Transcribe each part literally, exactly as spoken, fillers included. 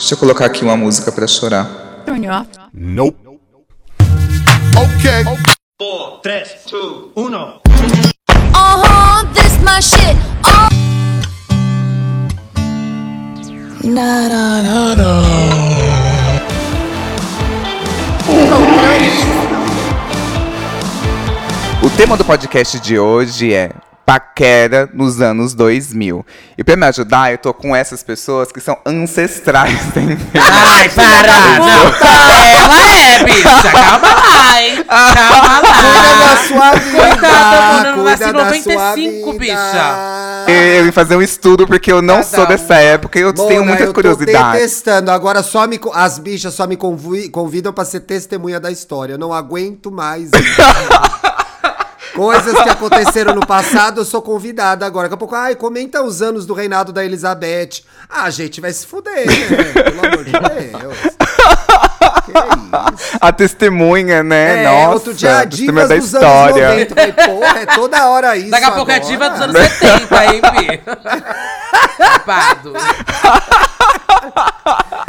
Deixa eu colocar aqui uma música pra chorar. Turn off. Nope. Ok. four, three, two, one. Uh-huh, this my shit. Oh. Na, na, na, na. Oh, o tema do podcast de hoje é paquera nos anos dois mil. E pra me ajudar, eu tô com essas pessoas que são ancestrais da internet. Ai, para! Não, puta, ela é, bicha. Calma lá, hein? Calma lá. Cuida da sua vida. Coitada, mano, nasci em noventa e cinco, bicha. Eu vim fazer um estudo, porque eu não Cada sou dessa uma. época e eu Mona, tenho muita eu curiosidade. Eu testando. Agora só me, as bichas só me convidam pra ser testemunha da história. Eu não aguento mais. Coisas que aconteceram no passado, eu sou convidada agora. Daqui a pouco, ai, comenta os anos do reinado da Elizabeth. Ah, gente, vai se fuder, né? Pelo amor de Deus. Que é isso? A testemunha, né? É, nossa, outro dia, a divas da dos história. anos noventa. Falei, porra, é toda hora isso. Daqui a pouco agora. É diva dos anos setenta, hein, Pi? Tapado.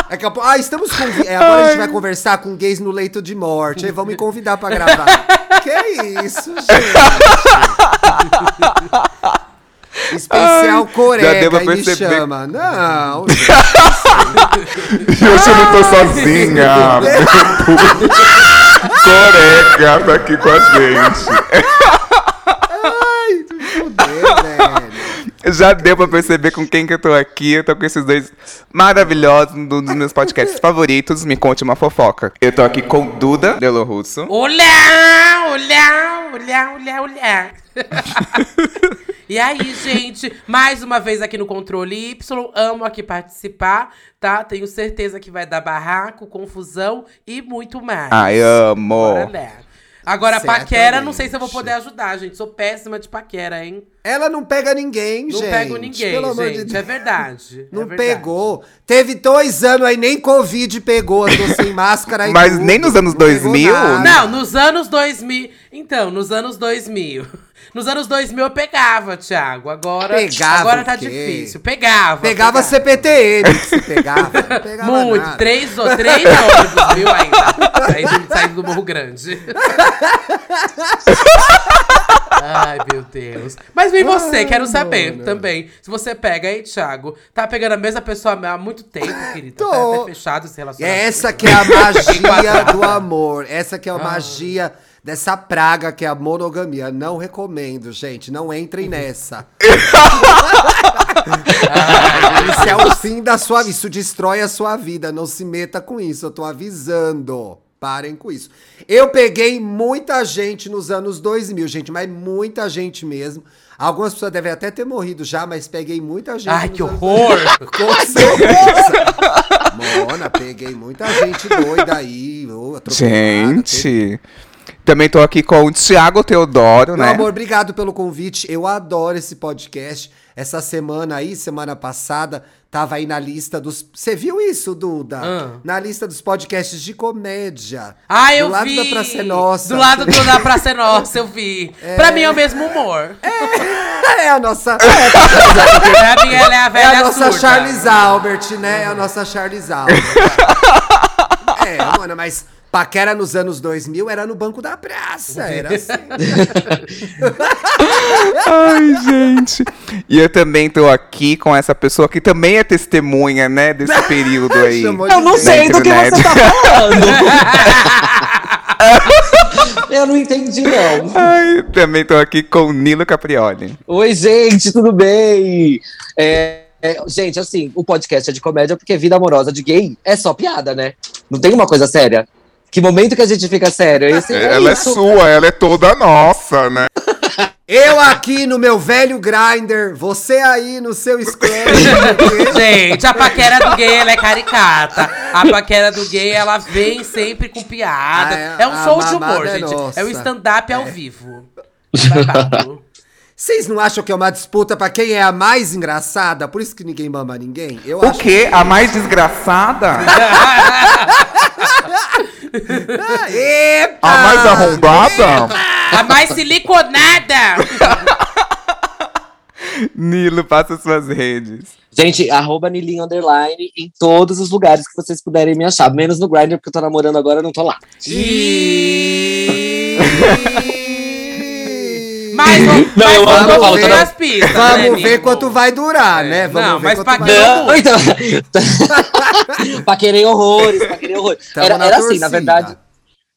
É que, ah, estamos convi- é, agora a gente vai conversar com gays no leito de morte. Aí vão me convidar pra gravar. Que isso, gente? Especial Coreia, aí me chama. Não, gente. Hoje eu não tô sozinha. Coreia tá aqui com a gente. Ai, tu fudeu, velho. Já deu pra perceber com quem que eu tô aqui. Eu tô com esses dois maravilhosos, um dos meus podcasts favoritos, Me Conte Uma Fofoca. Eu tô aqui com Duda Delo Russo. Olá, olá, olá, olá, olá. E aí, gente, mais uma vez aqui no Controle Y, amo aqui participar, tá? Tenho certeza que vai dar barraco, confusão e muito mais. Ai, amo. Bora lá. Agora, certamente. Paquera, não sei se eu vou poder ajudar, gente. Sou péssima de paquera, hein? Ela não pega ninguém, não gente. Não pega ninguém, pelo amor gente. De Deus. É verdade. Não é verdade. Pegou. Teve dois anos aí, nem Covid pegou. Andou sem máscara e mas tudo. Nem nos anos não dois mil? Não, nos anos dois mil. Então, nos anos dois mil. Nos anos dois mil eu pegava, Thiago. Agora, pegava agora tá difícil. Pegava. Pegava, pegava. C P T M. Que se pegava. Não pegava muito. Nada. Três ou três ônibus, viu, ainda. Saindo do Morro Grande. Ai, meu Deus. Mas vem você, ah, quero saber mano. Também. Se você pega, aí, Thiago, tá pegando a mesma pessoa há muito tempo, querida. Tô. Tá até fechado esse relacionamento. Essa que é a magia do amor. Essa que é a ah. magia dessa praga que é a monogamia. Não recomendo, gente. Não entrem nessa. Isso é o fim da sua vida. Isso destrói a sua vida. Não se meta com isso. Eu tô avisando. Parem com isso. Eu peguei muita gente nos anos dois mil, gente, mas muita gente mesmo. Algumas pessoas devem até ter morrido já, mas peguei muita gente. Ai, que horror! Com certeza. Mona, peguei muita gente doida aí. Oh, gente, também tô aqui com o Thiago Teodoro, né? Meu amor, obrigado pelo convite. Eu adoro esse podcast. Essa semana aí, semana passada, tava aí na lista dos... Você viu isso, Duda? Ah. Na lista dos podcasts de comédia. Ah, eu vi! Do lado da Pra Ser Nossa. Do lado do, da Pra Ser Nossa, eu vi. É... Pra mim é o mesmo humor. É, é a nossa... Pra mim ela é a velha surda. É a nossa surda. Charlize Albert, né? É a nossa Charlize Albert. É, mano, mas... Paquera nos anos dois mil era no banco da praça, era assim. Ai, gente. E eu também tô aqui com essa pessoa que também é testemunha, né, desse período aí. Eu não sei do que você tá falando. Eu não entendi, não. Ai, também tô aqui com o Nilo Caprioli. Oi, gente, tudo bem? É... É, gente, assim, o podcast é de comédia porque vida amorosa de gay é só piada, né? Não tem uma coisa séria. Que momento que a gente fica sério? Esse é ela isso. É sua, ela é toda nossa, né? Eu aqui no meu velho Grindr, você aí no seu Scratch. Gente, a paquera do gay, ela é caricata. A paquera do gay, ela vem sempre com piada. Ah, é, é um show de humor, é gente. Nossa. É um stand-up é. ao vivo. Babado. Vocês não acham que é uma disputa pra quem é a mais engraçada? Por isso que ninguém mama ninguém? Eu o acho quê? Que... A mais desgraçada? Epa! A mais arrombada? Epa! A mais siliconada! Nilo, passa suas redes. Gente, arroba Nilinho Underline em todos os lugares que vocês puderem me achar. Menos no Grindr, porque eu tô namorando agora, eu não tô lá. E... mas vamos, não, mas eu vamos não falo, ver não... as pistas, Vamos né, ver quanto vai durar, é. né? Vamos não, ver mas pra querer então, pra querer horrores, pra querer horrores. Tamo era era assim, na verdade...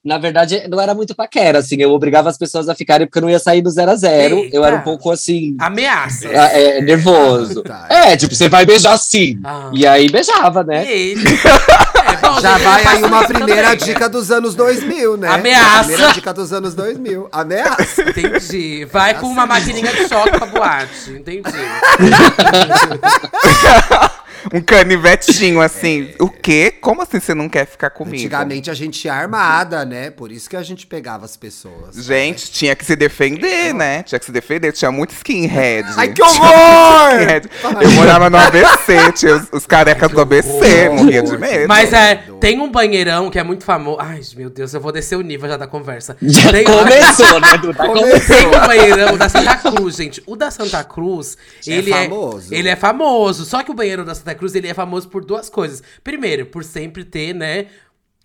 Na verdade, não era muito paquera, assim. Eu obrigava as pessoas a ficarem, porque eu não ia sair do zero a zero. Eita. Eu era um pouco, assim... Ameaça. É, é, nervoso. Tá. É, tipo, você vai beijar sim. Ah. E aí, beijava, né? E é, bom, já vai aí uma primeira também. Dica dos anos dois mil, né? Ameaça. Primeira dica dos anos dois mil. Ameaça. Entendi. Vai Ameaça. com uma maquininha de choque pra boate. Entendi. Um canivetinho, assim. É. O quê? Como assim você não quer ficar comigo? Antigamente a gente ia armada, né? Por isso que a gente pegava as pessoas. Gente, né? tinha que se defender, né? Tinha que se defender. Tinha muito skinhead. Ai, que horror! Eu morava no A B C. Tinha os, os carecas do A B C. Morria de medo. Mas é, tem um banheirão que é muito famoso. Ai, meu Deus, eu vou descer o nível já da conversa. Já tem... começou, né, Duda? Começou. Tem um banheirão da Santa Cruz, gente. O da Santa Cruz, ele é famoso. É, ele é famoso. Só que o banheiro da Santa Cruz, ele é famoso por duas coisas. Primeiro, por sempre ter, né,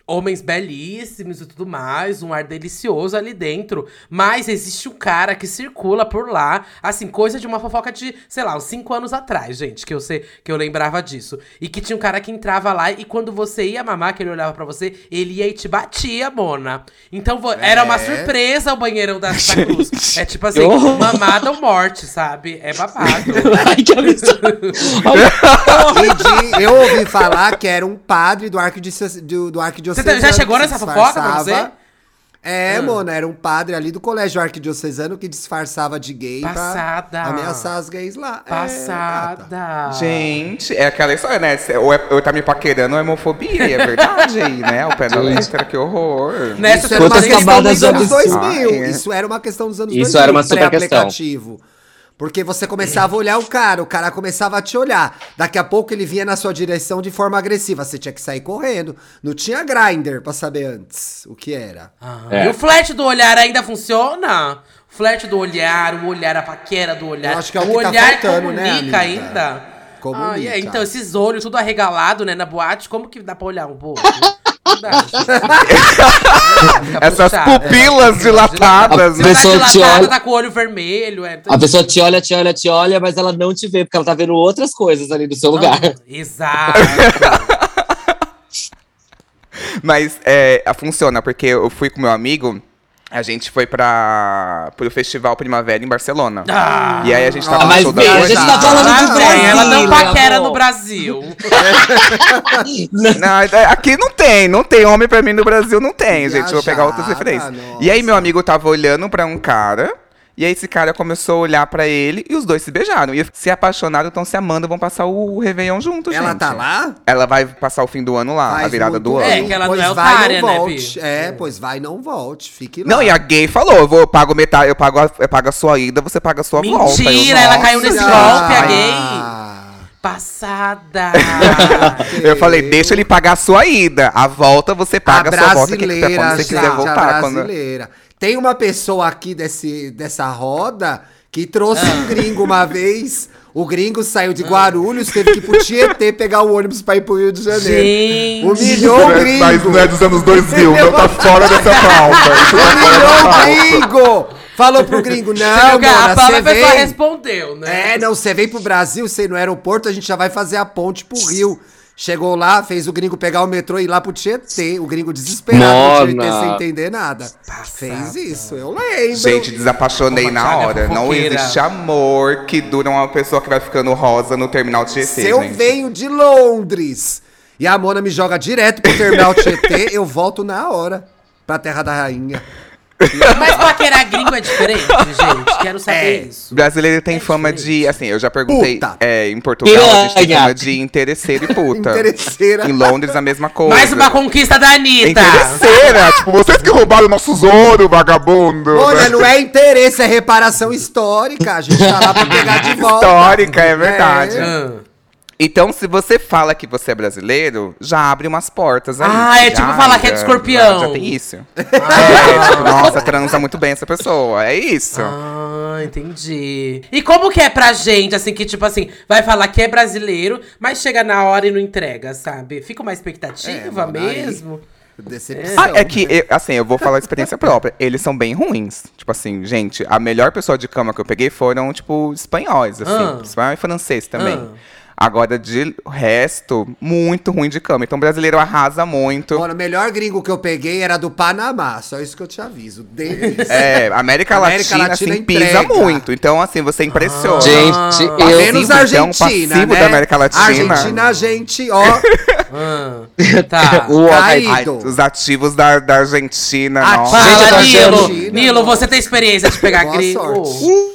homens belíssimos e tudo mais, um ar delicioso ali dentro. Mas existe um cara que circula por lá, assim, coisa de uma fofoca de, sei lá, uns cinco anos atrás, gente, que eu sei, que eu lembrava disso. E que tinha um cara que entrava lá e quando você ia mamar, que ele olhava pra você, ele ia e te batia, mona. Então é. era uma surpresa o banheirão da Santa Cruz. Gente. É tipo assim, oh. mamada ou morte, sabe? É babado. Ai, que absurdo. Eu ouvi falar que era um padre do Arquidiocesano. Do, do arquidiocesano. Você já chegou nessa fofoca pra você? É, hum. mano, era um padre ali do Colégio Arquidiocesano que disfarçava de gay Passada. pra ameaçar as gays lá. Passada. É, tá. Gente, é aquela história, né? Ou é, eu tá me paquerando ou é homofobia, é verdade aí, né? O pé da letra, que horror. Nessa Isso era uma questão dos anos dois mil. Ah, é. Isso era uma questão dos anos Isso dois mil. Isso era uma super aplicativo. Questão. Porque você começava a olhar o cara, o cara começava a te olhar. Daqui a pouco ele vinha na sua direção de forma agressiva. Você tinha que sair correndo. Não tinha Grindr pra saber antes o que era. Ah, é. E o flash do olhar ainda funciona? O flash do olhar, o olhar, a paquera do olhar. Eu acho que é o, o que tá olhar faltando, comunica né, ainda. Comunica. Ah, é. Então, esses olhos tudo arregalado, né, na boate, como que dá pra olhar um pouco? Essas pupilas é, dilatadas, né? A pessoa tá te olha, tá com o olho vermelho. É, a pessoa te olha, te olha, te olha, mas ela não te vê, porque ela tá vendo outras coisas ali do seu não, lugar. Exato. Mas é, funciona, porque eu fui com meu amigo. A gente foi para pro Festival Primavera em Barcelona. Ah, e aí a gente tava no show da Madonna. A gente tá falando de Brasil. Ela não paquera amor. no Brasil. Não, aqui não tem, não tem homem pra mim no Brasil, não tem, gente. Eu vou pegar outras referências. Nossa. E aí meu amigo tava olhando pra um cara. E aí esse cara começou a olhar pra ele e os dois se beijaram. E se apaixonaram, estão se amando, vão passar o Réveillon junto, gente. Ela tá lá? Ela vai passar o fim do ano lá, Faz a virada muito. do ano. É, que ela pois não é otária, né, Bi? É, pois vai, não volte, fique lá. Não, e a gay falou, eu, vou, eu pago metade, eu pago, a, eu pago a sua ida, você paga a sua Mentira, volta. Mentira, ela caiu nesse golpe, a gay. Passada! Eu falei, deixa ele pagar a sua ida, a volta você paga a, a sua volta. Que que quando você quiser voltar. A brasileira, quando... Tem uma pessoa aqui desse, dessa roda que trouxe ah. um gringo uma vez. O gringo saiu de Guarulhos, teve que ir pro Tietê pegar o ônibus pra ir pro Rio de Janeiro. Gente. Humilhou o gringo. Mas não é dos anos dois mil, não tá fora dessa pauta. Humilhou o gringo. Falou pro gringo, não, mano, você vem... A respondeu, né? É, não, você vem pro Brasil, você no aeroporto, a gente já vai fazer a ponte pro Rio. Chegou lá, fez o gringo pegar o metrô e ir lá pro Tietê. O gringo desesperado, no Tietê, sem entender nada. Passada. Fez isso, eu lembro. Gente, desapaixonei Uma na hora. Não existe amor que dura uma pessoa que vai ficando rosa no terminal Tietê, Se gente. eu venho de Londres e a Mona me joga direto pro terminal Tietê, eu volto na hora pra Terra da Rainha. Mas paquerar gringo é diferente, gente. Quero saber é, isso. Brasileiro tem é fama diferente. de... Assim, eu já perguntei. É, em Portugal, Piranha. a gente tem fama de interesseira e puta. Interesseira. Em Londres, a mesma coisa. Mais uma conquista da Anitta. Interesseira. Tipo, vocês que roubaram nossos ouro, vagabundo. Olha, né? Não é interesse, é reparação histórica. A gente tá lá pra pegar de volta. Histórica, é verdade. É. Hum. Então, se você fala que você é brasileiro, já abre umas portas aí. Ah, é tipo já, falar que é de escorpião. Já, já tem isso. Ah. É, tipo, nossa, transa muito bem essa pessoa. É isso. Ah, entendi. E como que é pra gente, assim, que tipo assim, vai falar que é brasileiro, mas chega na hora e não entrega, sabe? Fica uma expectativa é, mesmo. Aí. Decepção. Ah, é que, eu, assim, eu vou falar a experiência própria. Eles são bem ruins. Tipo assim, gente, a melhor pessoa de cama que eu peguei foram, tipo, espanhóis, assim. Ah. Espanhol e francês também. Ah. Agora, de resto, muito ruim de cama. Então, o brasileiro arrasa muito. Olha, o melhor gringo que eu peguei era do Panamá. Só isso que eu te aviso. Deles. É, América, América Latina, Latina assim, pisa muito. Então, assim, você impressiona. Ah. Gente, eu... Menos Argentina, né? Da América Latina. Argentina, a gente, ó... Hum, tá. Ai, os ativos da, da Argentina. Ah, nossa. Fala, gente, Nilo, Argentina, Nilo, você tem experiência de pegar gringo?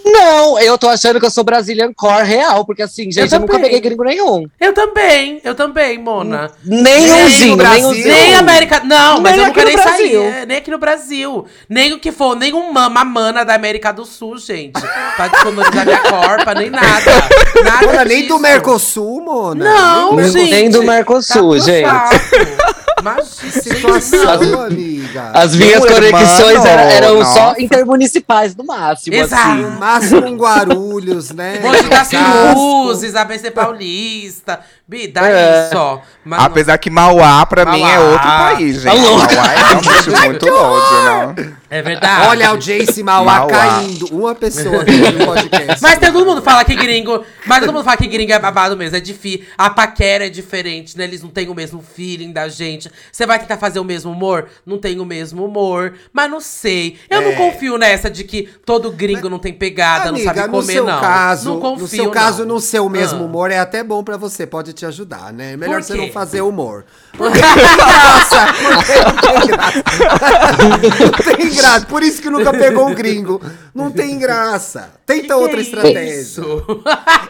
Não, eu tô achando que eu sou Brazilian Core real. Porque assim, gente, eu, eu nunca peguei gringo nenhum. Eu também, eu também, Mona. Nenhumzinho, nenhumzinho. Nem América, não, nem mas eu nunca nem saí. É, nem aqui no Brasil. Nem o que for, nem um mama mana da América do Sul, gente. Pra desconorizar minha corpa, nem nada. Nada Mona, nem do Mercosul, Mona. Não, nem, gente. Nem do Mercosul. Tá. Gente. Mas que situação, as, amiga. As minhas Meu conexões irmão, eram, eram só intermunicipais, no máximo. Exato. Assim. No máximo um Guarulhos, né? Monte das Cruzes, A B C Paulista. Bi, daí é. só. Mas apesar não... que Mauá, pra Mauá. mim, é outro país, gente. Mauá é um muito longe, né? É verdade. Olha o Jace Mauá, Mauá caindo. Uma pessoa no podcast. Mas todo mundo fala que gringo. Mas todo mundo fala que gringo é babado mesmo. É difícil. A paquera é diferente, né? Eles não têm o mesmo feeling da gente. Você vai tentar fazer o mesmo humor? Não tem o mesmo humor, mas não sei. Eu é. não confio nessa de que todo gringo mas, não tem pegada, amiga, não sabe comer, não. Caso, não confio, no seu caso, não, não ser o mesmo ah. humor é até bom pra você, pode te ajudar, né? Melhor você não fazer humor. Porque nossa, porque não tem graça. Não tem graça, por isso que nunca pegou um gringo. Não tem graça. Tenta que outra que estratégia. É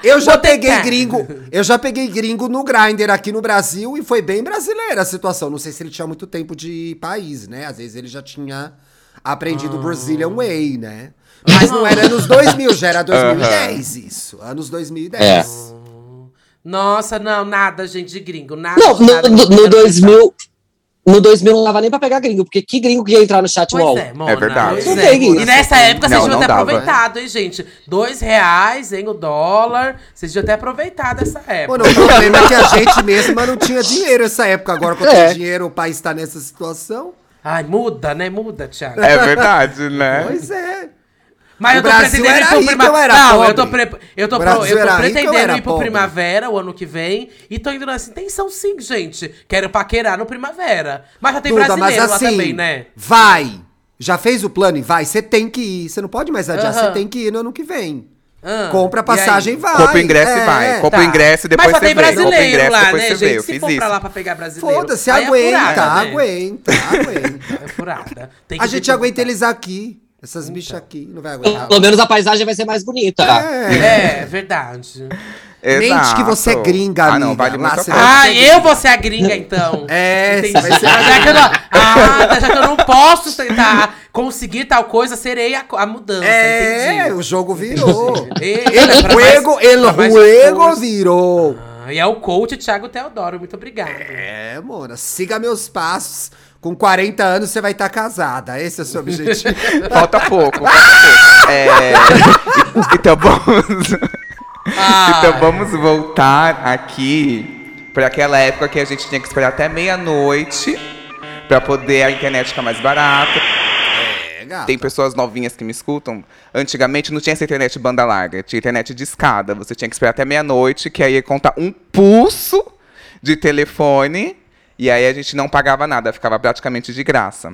eu já Vou peguei tentar. gringo, eu já peguei gringo no Grindr aqui no Brasil e foi bem brasileira a situação. Não sei se ele tinha muito tempo de país, né? Às vezes ele já tinha aprendido o ah. Brazilian Way, né? Mas não era anos dois mil, já era dois mil e dez isso. Anos dois mil e dez. É. Nossa, não, nada, gente, de gringo. Nada, não, no, nada, no, no dois mil... No dois mil não dava nem pra pegar gringo, porque que gringo que ia entrar no Chatwall? É, é verdade. Pois não é. Tem isso. E nessa época não, vocês deviam ter dava. aproveitado, hein, gente? Dois reais, hein, o dólar. Vocês deviam ter aproveitado essa época. Mano, o problema é que a gente mesma não tinha dinheiro nessa época. Agora, quando é. tem dinheiro, o país tá nessa situação. Ai, muda, né? Muda, Thiago. É verdade, né? Pois é. Mas o eu tô Brasil pretendendo ir pro Primavera. Não, pobre. eu tô, pre... eu tô, pro... eu tô pretendendo eu ir pro pobre. Primavera o ano que vem. E tô indo nessa intenção, sim, gente. Quero paquerar no Primavera. Mas já tem Duda, brasileiro assim, lá também, né? Vai! Já fez o plano e vai. Você tem que ir. Você não pode mais adiar. Você uh-huh. tem que ir no ano que vem. Ah, compra a passagem e vai. Compra o ingresso e é, vai. Compra tá. o ingresso e depois você vê. Mas só tem brasileiro lá, né, gente? Veio. Se Fiz for isso. pra lá pra pegar brasileiro… Foda-se, aguenta, é furada, aguenta, né? aguenta. É furada. Tem que a gente aguenta eles aqui. Essas então. bichas aqui não vai aguentar. Pelo menos a paisagem vai ser mais bonita. É, é verdade. Mente que você é gringa, amiga. Ah, não, vale muito a Ah, eu vou ser a gringa, então. É, Entendi. vai ser já que eu não, Ah, já que eu não posso tentar conseguir tal coisa, serei a, a mudança. É, entendi. O jogo virou. El juego, el juego virou. Ah, e é o coach Thiago Teodoro, muito obrigado. É, Mona, siga meus passos. Com quarenta anos, você vai estar tá casada. Esse é o seu objetivo. Falta pouco. Falta pouco. É... Então, vamos... Ah, então, vamos voltar aqui para aquela época que a gente tinha que esperar até meia-noite para poder a internet ficar mais barata. Gata. Tem pessoas novinhas que me escutam. Antigamente não tinha essa internet banda larga. Tinha internet de escada. Você tinha que esperar até meia-noite, que aí ia contar um pulso de telefone. E aí a gente não pagava nada, ficava praticamente de graça.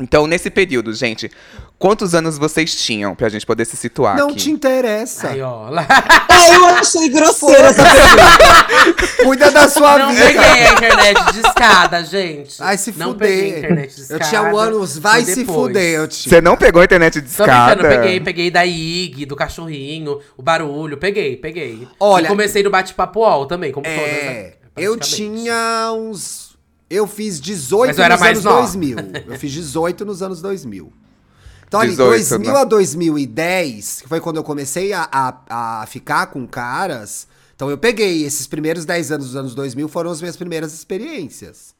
Então, nesse período, gente, quantos anos vocês tinham pra gente poder se situar não aqui? Não te interessa. Ai, ah, eu achei grosseira essa pergunta. Cuida da sua não vida. Não peguei a internet de escada, gente. Ai, se fuder. Não peguei a internet de escada. Eu tinha um ano, vai se fuder. Você não pegou a internet de escada? Não, peguei, peguei da I G, do cachorrinho, o barulho, peguei, peguei. Olha, e comecei no bate-papo U O L também, como é... todas. As... Eu tinha uns... Eu fiz dezoito eu nos anos nova. dois mil. Eu fiz dezoito nos anos dois mil. Então, ali, dois mil a dois mil e dez, que foi quando eu comecei a, a, a ficar com caras, Então eu peguei, esses primeiros dez anos dos anos dois mil foram as minhas primeiras experiências.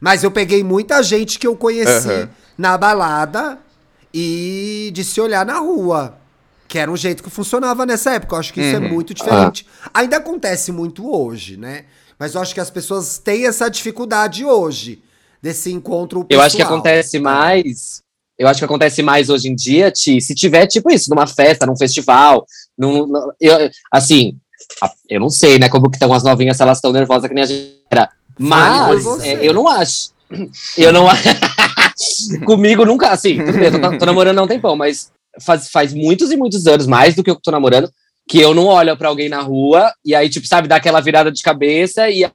Mas eu peguei muita gente que eu conheci uhum. na balada e de se olhar na rua. Que era um jeito que funcionava nessa época. Eu acho que isso uhum. é muito diferente. Uhum. Ainda acontece muito hoje, né? Mas eu acho que as pessoas têm essa dificuldade hoje, desse encontro pessoal. Eu acho que acontece mais... Eu acho que acontece mais hoje em dia, Ti, se tiver, tipo isso, numa festa, num festival, num, num, eu, assim, eu não sei, né, como que estão as novinhas, se elas estão nervosas que nem a gente era, mas é, eu não acho, eu não acho, comigo nunca, assim, tudo bem, eu tô, tô namorando há um tempão, mas faz, faz muitos e muitos anos, mais do que eu tô namorando, que eu não olho pra alguém na rua, e aí, tipo, sabe, dá aquela virada de cabeça e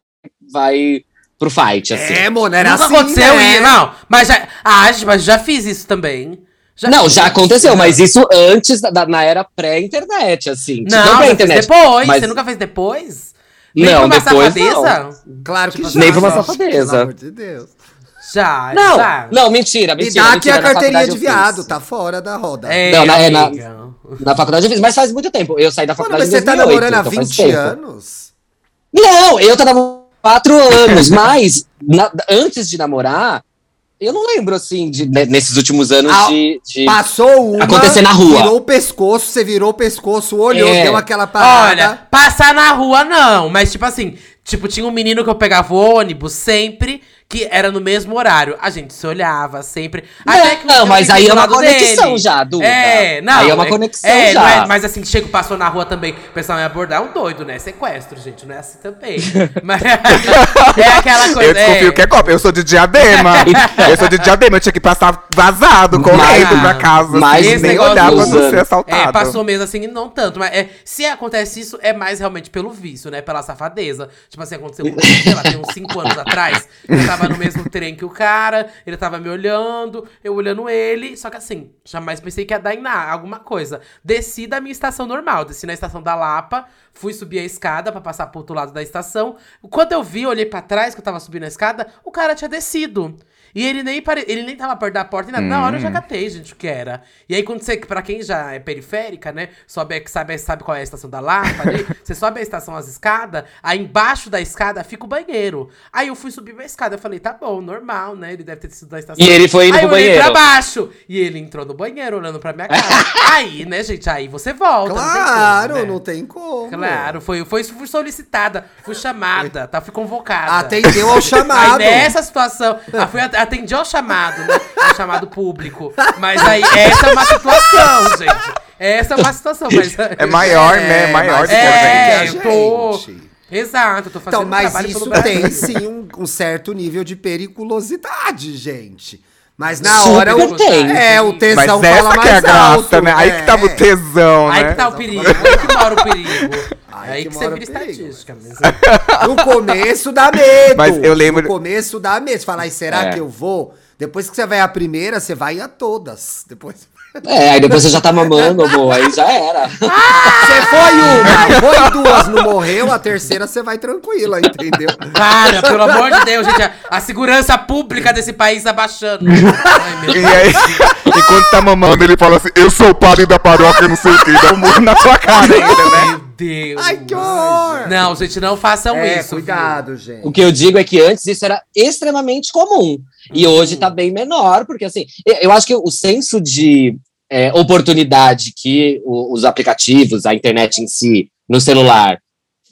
vai... pro fight, assim. É, mano, era nunca assim, aconteceu, né? E, não, mas já, ah, mas já fiz isso também. Já não, já aconteceu, isso. Mas isso antes, da, na era pré-internet, assim. Não, não internet, depois, mas... você nunca fez depois? Nem não, pra uma depois safadeza? Não. Claro que tipo, já. Nem pra uma safadeza. Pelo amor de Deus. Já, não, já. Não, mentira, mentira. E dá aqui a carteirinha de viado, tá fora da roda. É, não, na, na, na faculdade eu fiz, mas faz muito tempo. Eu saí da faculdade em dois mil e oito. Mas você tá namorando há vinte anos? Não, eu tava namorando Quatro anos, mas na, antes de namorar, eu não lembro, assim, de, de, nesses últimos anos ah, de, de... Passou uma, acontecer na rua. Virou o pescoço, você virou o pescoço, olhou, é. deu aquela parada. Olha, passar na rua não, mas tipo assim, tipo tinha um menino que eu pegava ônibus sempre, que era no mesmo horário. A gente se olhava sempre. Até que não, mas aí é uma conexão dele. Já, Duda. É, não. Aí é uma é, conexão é, já. Não é, mas assim, chego, passou na rua também, o pessoal ia abordar, é um doido, né? Sequestro, gente, não é assim também. Mas é aquela coisa. Eu desconfio é. que é cópia, eu sou de Diadema. eu sou de Diadema, eu tinha que passar vazado, correndo pra casa. Mas assim, nem olhar pra não ser assaltado. É, passou mesmo assim, e não tanto. Mas é, se acontece isso, é mais realmente pelo vício, né? Pela safadeza. Tipo assim, aconteceu, sei lá, tem uns cinco anos atrás, eu tava no mesmo trem que o cara, ele tava me olhando, eu olhando ele, só que assim, jamais pensei que ia dar em nada, alguma coisa. Desci da minha estação normal, desci na estação da Lapa, fui subir a escada pra passar pro outro lado da estação. Quando eu vi, olhei pra trás, que eu tava subindo a escada, o cara tinha descido. E ele nem, pare... ele nem tava perto da porta, ainda hum. na hora eu já catei, gente, o que era. E aí, quando você, pra quem já é periférica, né, sobe, sabe, sabe qual é a estação da Lapa, né, você sobe a estação, as escadas, aí embaixo da escada fica o banheiro. Aí eu fui subir minha escada, eu falei, tá bom, normal, né, ele deve ter sido da estação. E ele foi indo aí pro banheiro. Aí eu olhei pra baixo, e ele entrou no banheiro, olhando pra minha cara. Aí, né, gente, aí você volta. Claro, não tem como. Né? Não tem como. Claro, foi, foi, fui solicitada, fui chamada, tá, fui convocada. Atendeu ao chamado. Aí nessa situação, ah, fui até atendi ao chamado, né? Ao chamado público. Mas aí, essa é uma situação, gente. Essa é uma situação, mas... É maior, é, né? É maior do que é, a gente. É, eu tô... Exato, eu tô fazendo então, mas um trabalho isso pelo tem, sim, um, um certo nível de periculosidade, gente. Mas na super hora... O, tem. É, o tesão mas fala mais é alto. Graça, né? Aí é. que tava o tesão, né? Aí que tá o perigo, aí que mora o perigo. Aí, aí que, que você vira estatística mesmo. No começo dá medo. Mas eu lembro... No começo dá medo. Você fala, ai, será é. que eu vou? Depois que você vai à primeira, você vai a todas. Depois... É, aí depois você já tá mamando, amor. Aí já era. Ah! Você foi uma, foi duas, não morreu. A terceira você vai tranquila, entendeu? Para, pelo amor de Deus, gente. A, a segurança pública desse país tá baixando. Ai, meu e aí, enquanto tá mamando, ele fala assim, eu sou o padre da paróquia, não sei o quê. Dá um murro na sua cara ainda, né? Deus. Ai, que horror! Não, gente, não façam é, isso. Cuidado, viu? Gente. O que eu digo é que antes isso era extremamente comum. E hum. hoje tá bem menor, porque assim, eu acho que o senso de é, oportunidade que os aplicativos, a internet em si, no celular,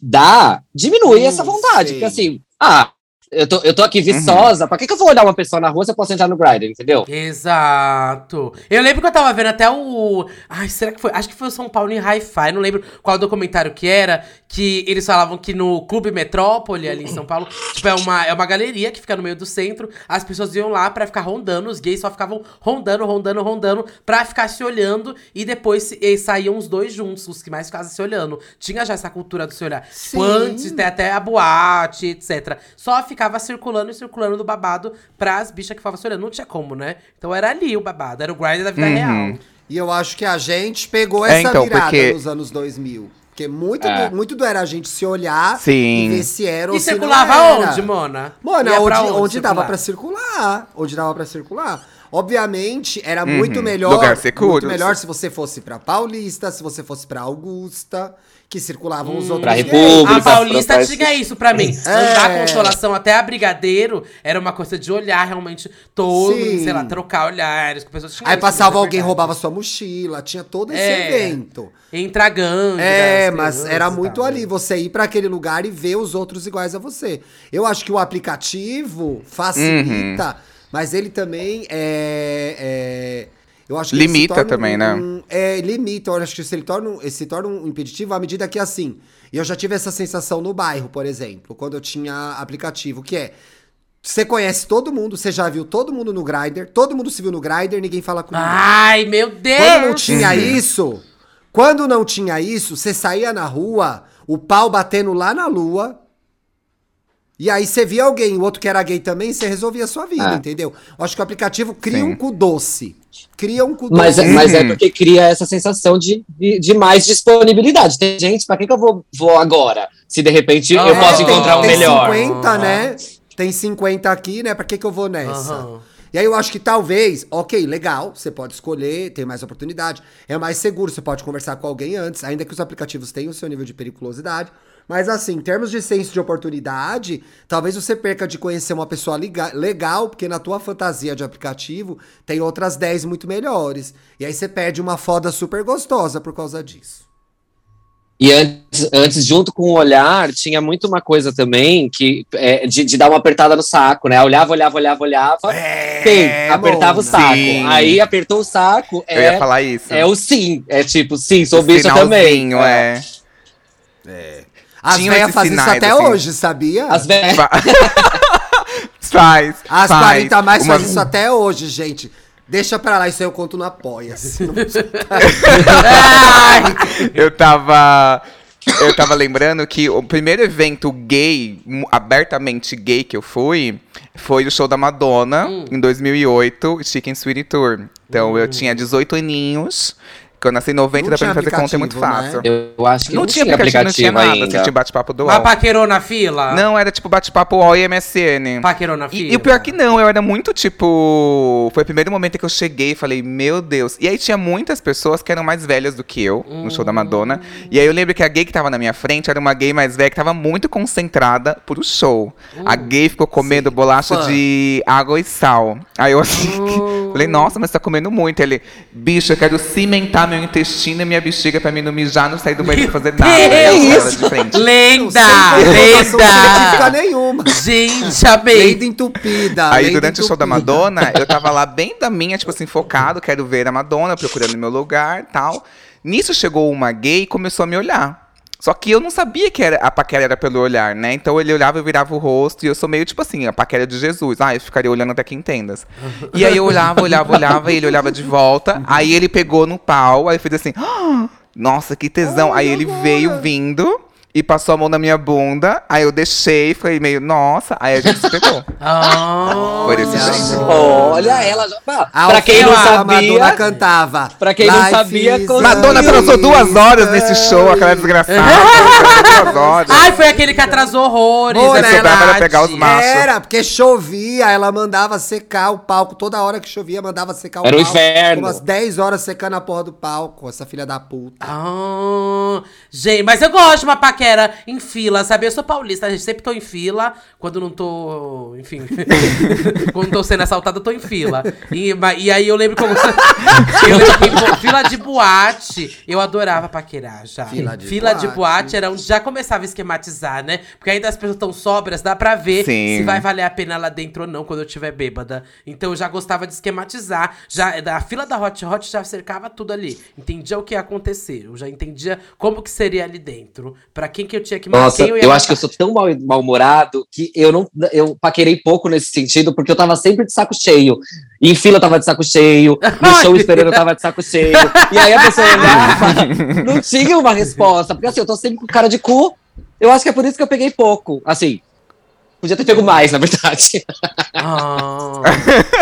dá, diminui hum, essa vontade. Sim. Porque assim, ah, eu tô, eu tô aqui viçosa, uhum. pra que que eu vou olhar uma pessoa na rua se eu posso entrar no Grindr, entendeu? Exato. Eu lembro que eu tava vendo até o... Ai, será que foi? Acho que foi o São Paulo em Hi-Fi, não lembro qual documentário que era, que eles falavam que no Clube Metrópole, ali em São Paulo, tipo, é uma, é uma galeria que fica no meio do centro, as pessoas iam lá pra ficar rondando, os gays só ficavam rondando, rondando, rondando, pra ficar se olhando, e depois e saíam os dois juntos, os que mais ficavam se olhando. Tinha já essa cultura do se olhar. Sim. Antes, até, até a boate, etcétera. Só ficar Ficava circulando e circulando do babado pras bichas que ficavam se olhando. Não tinha como, né? Então era ali o babado, era o Grindr da vida uhum. real. E eu acho que a gente pegou essa é, então, virada porque... nos anos dois mil. Porque muito, é. do, muito do era a gente se olhar Sim. e ver se era ou e se não era. E circulava onde, Mona? Mona, onde, onde, onde dava pra circular. Onde dava pra circular. Obviamente, era uhum. muito melhor, muito melhor se você fosse pra Paulista, se você fosse pra Augusta, que circulavam hum, os outros. Pra República, a Paulista pra... tinha isso pra mim. É. Andar Consolação até a Brigadeiro era uma coisa de olhar realmente todo, sei lá, trocar olhares com pessoas. Aí passava alguém, roubava sua mochila, tinha todo esse é. evento. Entrar gangue. É, mas era muito tá, ali, você ir pra aquele lugar e ver os outros iguais a você. Eu acho que o aplicativo facilita, uhum. mas ele também é... é... Eu acho que limita ele também, um, né? Um, é, limita. Eu acho que se ele, torna um, ele se torna um impeditivo à medida que, assim... Eu já tive essa sensação no bairro, por exemplo, quando eu tinha aplicativo, que é... Você conhece todo mundo, você já viu todo mundo no Grindr, todo mundo se viu no Grindr, ninguém fala com ninguém. Ai, meu Deus! Quando não tinha isso, quando não tinha isso, você saía na rua, o pau batendo lá na lua... E aí você via alguém, o outro que era gay também, você resolvia a sua vida, ah. entendeu? Acho que o aplicativo cria Sim. um cu doce. Cria um cu doce. Mas, uhum. mas é porque cria essa sensação de, de, de mais disponibilidade. Tem gente, pra que que eu vou, vou agora? Se de repente ah, eu é, posso tem, encontrar um tem melhor. Tem cinquenta, ah. né? Tem cinquenta aqui, né? Pra que que eu vou nessa? Uhum. E aí eu acho que talvez, ok, legal, você pode escolher, tem mais oportunidade. É mais seguro, você pode conversar com alguém antes. Ainda que os aplicativos tenham o seu nível de periculosidade. Mas assim, em termos de senso de oportunidade, talvez você perca de conhecer uma pessoa legal, porque na tua fantasia de aplicativo tem outras dez muito melhores. E aí você perde uma foda super gostosa por causa disso. E antes, antes junto com o olhar, tinha muito uma coisa também que, é, de, de dar uma apertada no saco, né? Olhava, olhava, olhava, olhava, é, sim, apertava o saco. Sim. Aí apertou o saco, é, eu ia falar isso. É o sim, é tipo, sim, sou bicha também. É. É. As velhas fazem isso até assim. Hoje, sabia? As velhas... faz, As faz. quarenta mais fazem Uma... isso até hoje, gente. Deixa pra lá, isso aí eu conto no Apoia-se. eu tava... Eu tava lembrando que o primeiro evento gay, abertamente gay que eu fui, foi o show da Madonna, hum. em dois mil e oito, Chicken Sweetie Tour. Então, hum. eu tinha dezoito aninhos... Eu nasci em noventa, dá pra mim fazer conta, é muito fácil. Né? Eu acho que não, não tinha aplicativo, não tinha nada. Ainda. Assim, tinha bate-papo do U O L. Mas paquerou na fila? Não, era tipo bate-papo U O L e M S N. Paquerou na fila? E, e o pior que não, eu era muito tipo... Foi o primeiro momento que eu cheguei e falei, meu Deus. E aí tinha muitas pessoas que eram mais velhas do que eu, hum. no show da Madonna. E aí eu lembro que a gay que tava na minha frente era uma gay mais velha que tava muito concentrada pro show. Hum. A gay ficou comendo Sim. bolacha Fã. de água e sal. Aí eu assim, hum. falei, nossa, mas você tá comendo muito. Ele, bicho, eu quero cimentar meu intestino e minha bexiga pra mim não mijar, não sair do banheiro pra fazer nada. É isso? De frente. Lenda! Lenda! Nenhuma. Gente, amei! Lenda entupida! Aí, lenda durante entupida. O show da Madonna, eu tava lá bem da minha, tipo assim, focado, quero ver a Madonna, procurando meu lugar e tal. Nisso chegou uma gay e começou a me olhar. Só que eu não sabia que era, a paquera era pelo olhar, né? Então ele olhava, eu virava o rosto. E eu sou meio tipo assim, a paquera de Jesus. Ah, eu ficaria olhando até que entendas. E aí eu olhava, olhava, olhava. E ele olhava de volta. Aí ele pegou no pau. Aí fez assim, ah, nossa, que tesão. Ai, aí ele amor. veio vindo. E passou a mão na minha bunda. Aí eu deixei, falei meio, nossa. Aí a gente se pegou. Oh, por esse jeito. Olha ela. Já... Ah, pra quem não sabia, a Madonna cantava. Pra quem não sabia... Madonna atrasou duas horas nesse show, aquela desgraçada. duas horas. Ai, foi aquele que atrasou horrores. Pô, né, era pegar os machos. Era, porque chovia, ela mandava secar o palco. Toda hora que chovia, mandava secar o era palco. Era o inferno. Umas dez horas secando a porra do palco. Essa filha da puta. Ah, gente, mas eu gosto de uma paquera. Era em fila, sabe? Eu sou paulista, a gente sempre tô em fila. Quando não tô... Enfim. Quando tô sendo assaltada, eu tô em fila. E, e aí eu lembro como... eu lembro que, fila de boate, eu adorava paquerar já. Fila de fila boate. De boate era onde já começava a esquematizar, né? Porque ainda as pessoas tão sóbrias, dá pra ver Sim. se vai valer a pena lá dentro ou não quando eu tiver bêbada. Então eu já gostava de esquematizar. Já, a fila da Hot Hot já cercava tudo ali. Entendia o que ia acontecer. Eu já entendia como que seria ali dentro. Pra quem que eu tinha que marcar? Nossa, eu, eu acho que eu sou tão mal, mal-humorado que eu não eu paquerei pouco nesse sentido, porque eu tava sempre de saco cheio. E em fila eu tava de saco cheio, no show esperando eu tava de saco cheio. E aí a pessoa olhava, não tinha uma resposta. Porque assim, eu tô sempre com cara de cu. Eu acho que é por isso que eu peguei pouco. Assim, Podia ter pego mais, na verdade. Ah,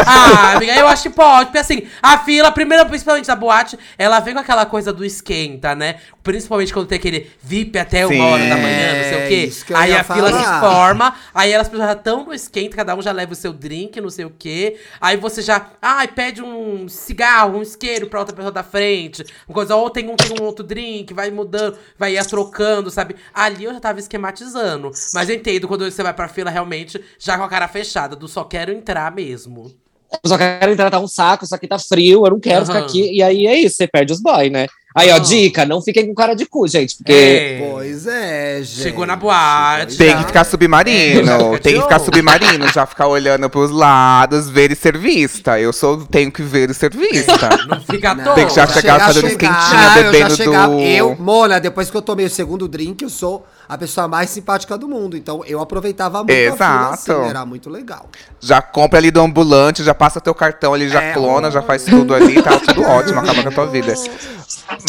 ah amiga, eu acho que pode. Porque assim, a fila, primeiro, principalmente da boate, ela vem com aquela coisa do esquenta, né? Principalmente quando tem aquele V I P até uma hora da manhã, não sei o quê. Aí a fila se forma, aí elas já estão no esquenta, cada um já leva o seu drink, não sei o quê. Aí você já, ai, ah, pede um cigarro, um isqueiro pra outra pessoa da frente. Uma coisa, ou tem um, tem um outro drink, vai mudando, vai ia trocando, sabe? Ali eu já tava esquematizando. Mas eu entendo, quando você vai pra fila, realmente, já com a cara fechada, do só quero entrar mesmo. Eu só quero entrar, tá um saco, isso aqui tá frio, eu não quero uhum. ficar aqui. E aí é isso, você perde os boys, né? Aí, ó, uhum. dica, não fiquem com cara de cu, gente, porque... É. Pois é, gente. Chegou na boate. Tem já. que ficar submarino, é, tem que ficar submarino, já ficar olhando pros lados, ver e ser vista. Eu sou, tenho que ver e ser vista. É. Não fica à toa. Tem que já chegar fazendo esquentinha, bebendo eu do... Eu, Mona, depois que eu tomei o segundo drink, eu sou... a pessoa mais simpática do mundo. Então, eu aproveitava muito Exato. a fila, assim, era muito legal. Já compra ali do ambulante, já passa teu cartão ali, já é, clona, ó. já faz tudo ali, tá tudo ótimo, acaba com a tua vida.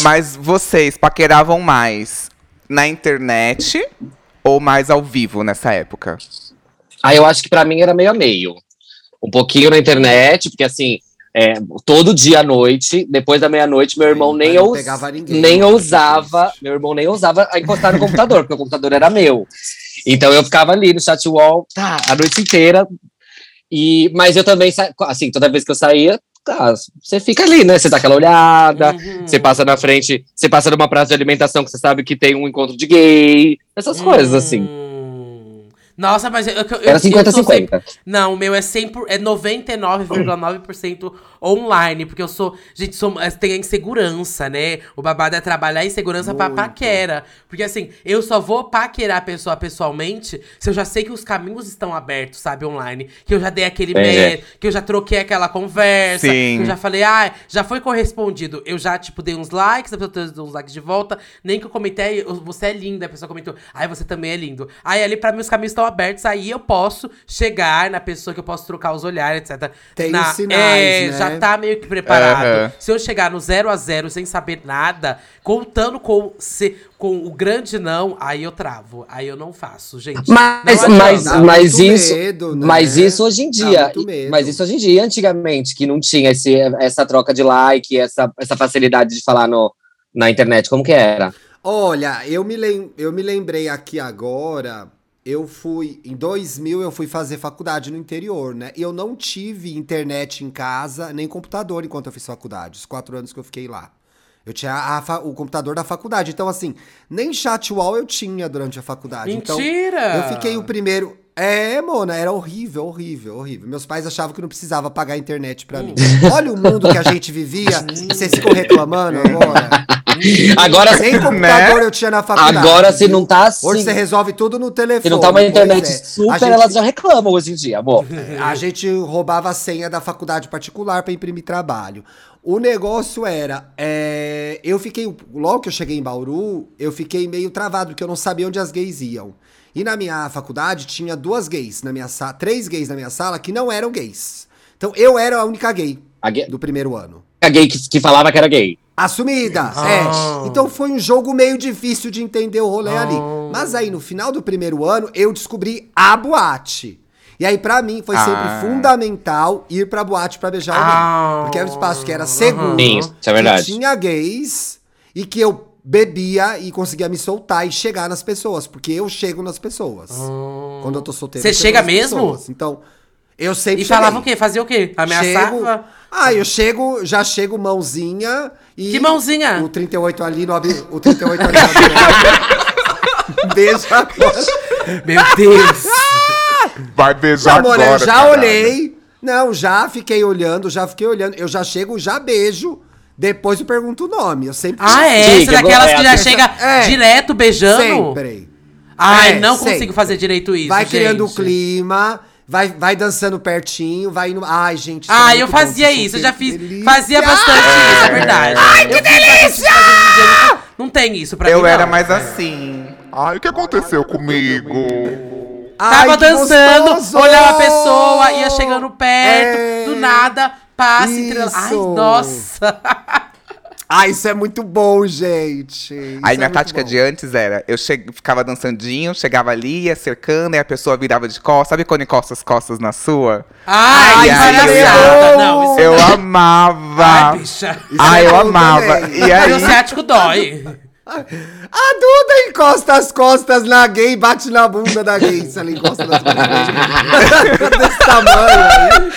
Mas vocês paqueravam mais na internet ou mais ao vivo nessa época? Ah, eu acho que pra mim era meio a meio. Um pouquinho na internet, porque assim, é, todo dia à noite, depois da meia-noite, meu irmão nem, ou... ninguém, nem ousava, meu irmão nem ousava encostar no computador, porque o computador era meu. Então eu ficava ali no Chatwall, tá, a noite inteira. E, mas eu também, sa... assim, toda vez que eu saía, tá, você fica ali, né? Você dá aquela olhada, uhum. você passa na frente, você passa numa praça de alimentação que você sabe que tem um encontro de gay, essas uhum. coisas assim. Nossa, mas eu, eu, era cinquenta a cinquenta. Não, o meu é, cem por cento, é noventa e nove vírgula nove por cento online. Porque eu sou. Gente, sou, tem a insegurança, né? O babado é trabalhar a insegurança pra paquera. Porque assim, eu só vou paquerar a pessoa pessoalmente se eu já sei que os caminhos estão abertos, sabe? Online. Que eu já dei aquele é. medo, que eu já troquei aquela conversa. Sim. Que eu já falei, ah, já foi correspondido. Eu já, tipo, dei uns likes, a pessoa deu uns likes de volta. Nem que eu comentei, você é linda. A pessoa comentou, ai, você também é lindo. Aí ali, pra mim, os caminhos estão abertos, aí eu posso chegar na pessoa que eu posso trocar os olhares, etcétera. Tem na, os sinais, é, né? Já tá meio que preparado. Uhum. Se eu chegar no zero a zero sem saber nada, contando com, se, com o grande não, aí eu travo. Aí eu não faço, gente. Mas, não mas, mas isso, medo, né? mas isso hoje em dia, mas isso hoje em dia, antigamente, que não tinha esse, essa troca de like, essa, essa facilidade de falar no, na internet, como que era? Olha, eu me, lem, eu me lembrei aqui agora... Eu fui, em dois mil, eu fui fazer faculdade no interior, né? E eu não tive internet em casa, nem computador enquanto eu fiz faculdade. Os quatro anos que eu fiquei lá. Eu tinha a, a, o computador da faculdade. Então, assim, nem Chatwall eu tinha durante a faculdade. Mentira! Então, eu fiquei o primeiro... É, Mona, era horrível, horrível, horrível. Meus pais achavam que não precisava pagar a internet pra hum. mim. Olha o mundo que a gente vivia, vocês ficam reclamando agora. Agora nem computador né? eu tinha na faculdade. Agora se não tá assim. Hoje você resolve tudo no telefone. Se não tá uma internet é. super, gente... elas já reclamam hoje em dia, amor. A gente roubava a senha da faculdade particular pra imprimir trabalho. O negócio era, é... eu fiquei, logo que eu cheguei em Bauru, eu fiquei meio travado, porque eu não sabia onde as gays iam. E na minha faculdade tinha duas gays na minha sala, três gays na minha sala que não eram gays. Então eu era a única gay, a gay... do primeiro ano. A gay que, que falava que era gay. Assumida, oh. é. Então foi um jogo meio difícil de entender o rolê oh. ali. Mas aí no final do primeiro ano eu descobri a boate. E aí pra mim foi ah. sempre fundamental ir pra boate pra beijar alguém. Oh. Porque era um espaço que era seguro, Sim, isso é verdade. que tinha gays e que eu... bebia e conseguia me soltar e chegar nas pessoas, porque eu chego nas pessoas. Oh. Quando eu tô solteiro. Você chega mesmo? Pessoas. Então, eu sempre E cheguei. Falava o quê? Fazia o quê? Ameaçava? Chego... Ah, eu chego, já chego mãozinha e... Que mãozinha? O trinta e oito ali no ab... O trinta e oito ali no ab... Beijo agora. Meu Deus. Vai beijar Amor, agora, eu já caralho. olhei. Não, já fiquei olhando, já fiquei olhando. Eu já chego, já beijo. Depois eu pergunto o nome, eu sempre... Ah, é? Diga, essa daquelas é, que já chega é, direto beijando? Sempre. Ai, é, não sempre. consigo fazer direito isso, Vai gente. criando o clima, vai, vai dançando pertinho, vai indo... Ai, gente... Ah, eu fazia bom, isso, eu já fiz... Delícia. Fazia bastante ah, isso, é verdade. Ai, que eu delícia! Bastante, não tem isso pra eu mim, Eu era não. mais assim. Ai, o que aconteceu comigo? Ai, Tava dançando, gostoso. olhava a pessoa, ia chegando perto, é. do nada... Passe, Ai, nossa! Ah, isso é muito bom, gente. Isso Aí minha é tática bom. de antes era, eu che- ficava dançandinho, chegava ali, ia cercando, e a pessoa virava de costas. Sabe quando encosta as costas na sua? Ai, ai isso é não, isso Eu não. amava. Ai, bicha. Ai, eu amava. E aí... O ciático dói. A Duda encosta as costas na gay, bate na bunda da gay. Se ela encosta nas costas desse tamanho aí.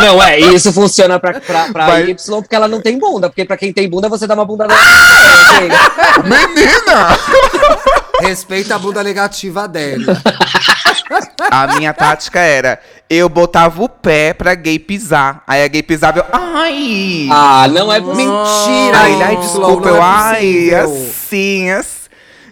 Não, é, isso funciona pra, pra, pra Mas... Y, porque ela não tem bunda. Porque pra quem tem bunda, você dá uma bunda... Na... Menina! Respeita a bunda negativa dela. A minha tática era, eu botava o pé pra gay pisar. Aí a gay pisava, eu... Ai! Ah, não é possível. Mentira! Ai, ai desculpa, eu... É ai, assim, assim.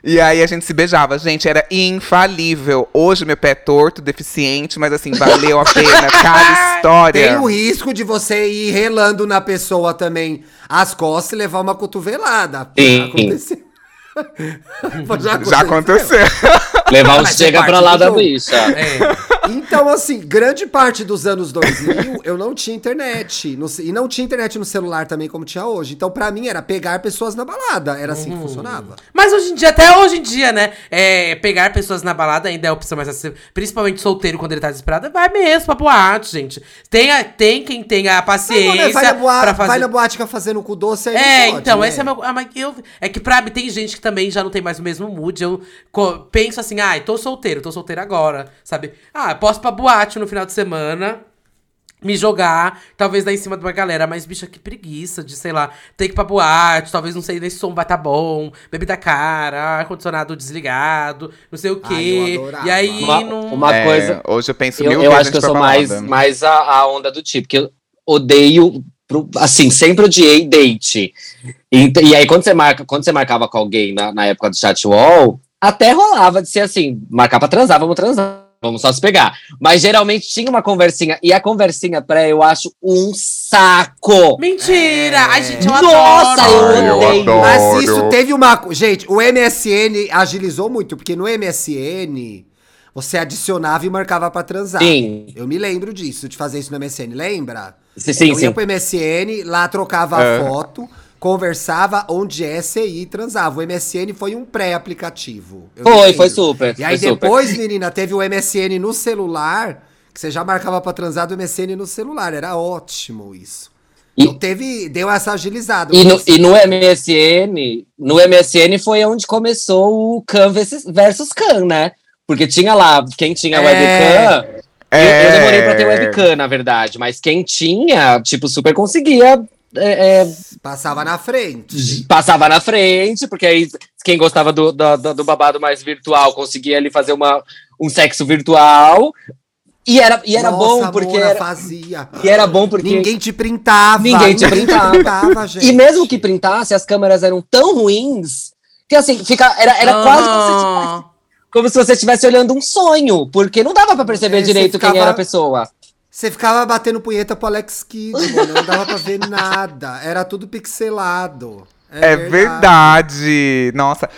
E aí a gente se beijava. Gente, era infalível. Hoje meu pé é torto, deficiente, mas assim, valeu a pena. Cada história. Tem o risco de você ir relando na pessoa também as costas e levar uma cotovelada. Sim. Aconteceu. Já aconteceu. Já aconteceu. Levar um chega pra lá da bicha. É. Então, assim, grande parte dos anos dois mil, eu não tinha internet. No, e não tinha internet no celular também, como tinha hoje. Então, pra mim, era pegar pessoas na balada. Era assim hum. que funcionava. Mas hoje em dia, até hoje em dia, né? É, pegar pessoas na balada ainda é a opção mais acessível. Principalmente solteiro, quando ele tá desesperado. Vai mesmo pra boate, gente. Tem, a, tem quem tenha a paciência. Não, né? vai, na boate, pra fazer... vai na boate que tá fazendo cu doce aí. É, pode, então, né? esse é meu. Eu, é que pra mim, tem gente que também já não tem mais o mesmo mood. Eu co- penso assim, ai, ah, tô solteiro, tô solteiro agora, sabe? Ah, posso ir pra boate no final de semana, me jogar, talvez dar em cima de uma galera. Mas, bicha, que preguiça de, sei lá, ter que ir pra boate, talvez, não sei, nem se o som vai tá bom, bebida cara, ar-condicionado desligado, não sei o quê. Ai, e aí, uma, não... Uma é, coisa... Hoje eu penso mil eu, vezes eu acho que eu sou mais, mais a, a onda do tipo, que eu odeio... Assim, sempre odiei date. E, e aí, quando você, marca, quando você marcava com alguém na, na época do Chatwall, até rolava de ser assim, marcar pra transar, vamos transar, vamos só se pegar. Mas geralmente tinha uma conversinha, e a conversinha pré, eu acho um saco. Mentira! É. Ai, gente, eu Nossa, adoro! Nossa, eu odeio! Eu adoro. Mas isso teve uma... Gente, o M S N agilizou muito, porque no M S N... Você adicionava e marcava pra transar. Sim. Eu me lembro disso, de fazer isso no M S N, lembra? Sim, sim. Eu ia pro M S N, lá trocava é. a foto, conversava onde é C I e transava. O M S N foi um pré-aplicativo. Foi, foi super. E aí foi depois, super. menina, teve o M S N no celular, que você já marcava pra transar do M S N no celular. Era ótimo isso. E então teve, deu essa agilizada. E no, assim. e no M S N, no M S N foi onde começou o Can versus Can, né? Porque tinha lá, quem tinha é, webcam... É, eu, eu demorei pra ter webcam, na verdade. Mas quem tinha, tipo, super conseguia... É, é, passava na frente. Passava na frente, porque aí quem gostava do, do, do babado mais virtual conseguia ali fazer uma, um sexo virtual. E era, e era Nossa, bom porque... Amor, era, fazia. E era bom porque... Ninguém te printava. Ninguém te printava. printava gente. E mesmo que printasse, as câmeras eram tão ruins... Que assim, fica, era, era ah. quase como se tivesse... Como se você estivesse olhando um sonho, porque não dava pra perceber é, direito ficava, quem era a pessoa. Você ficava batendo punheta pro Alex Kidd, mano, não dava pra ver nada. Era tudo pixelado. É, é verdade. verdade. Nossa,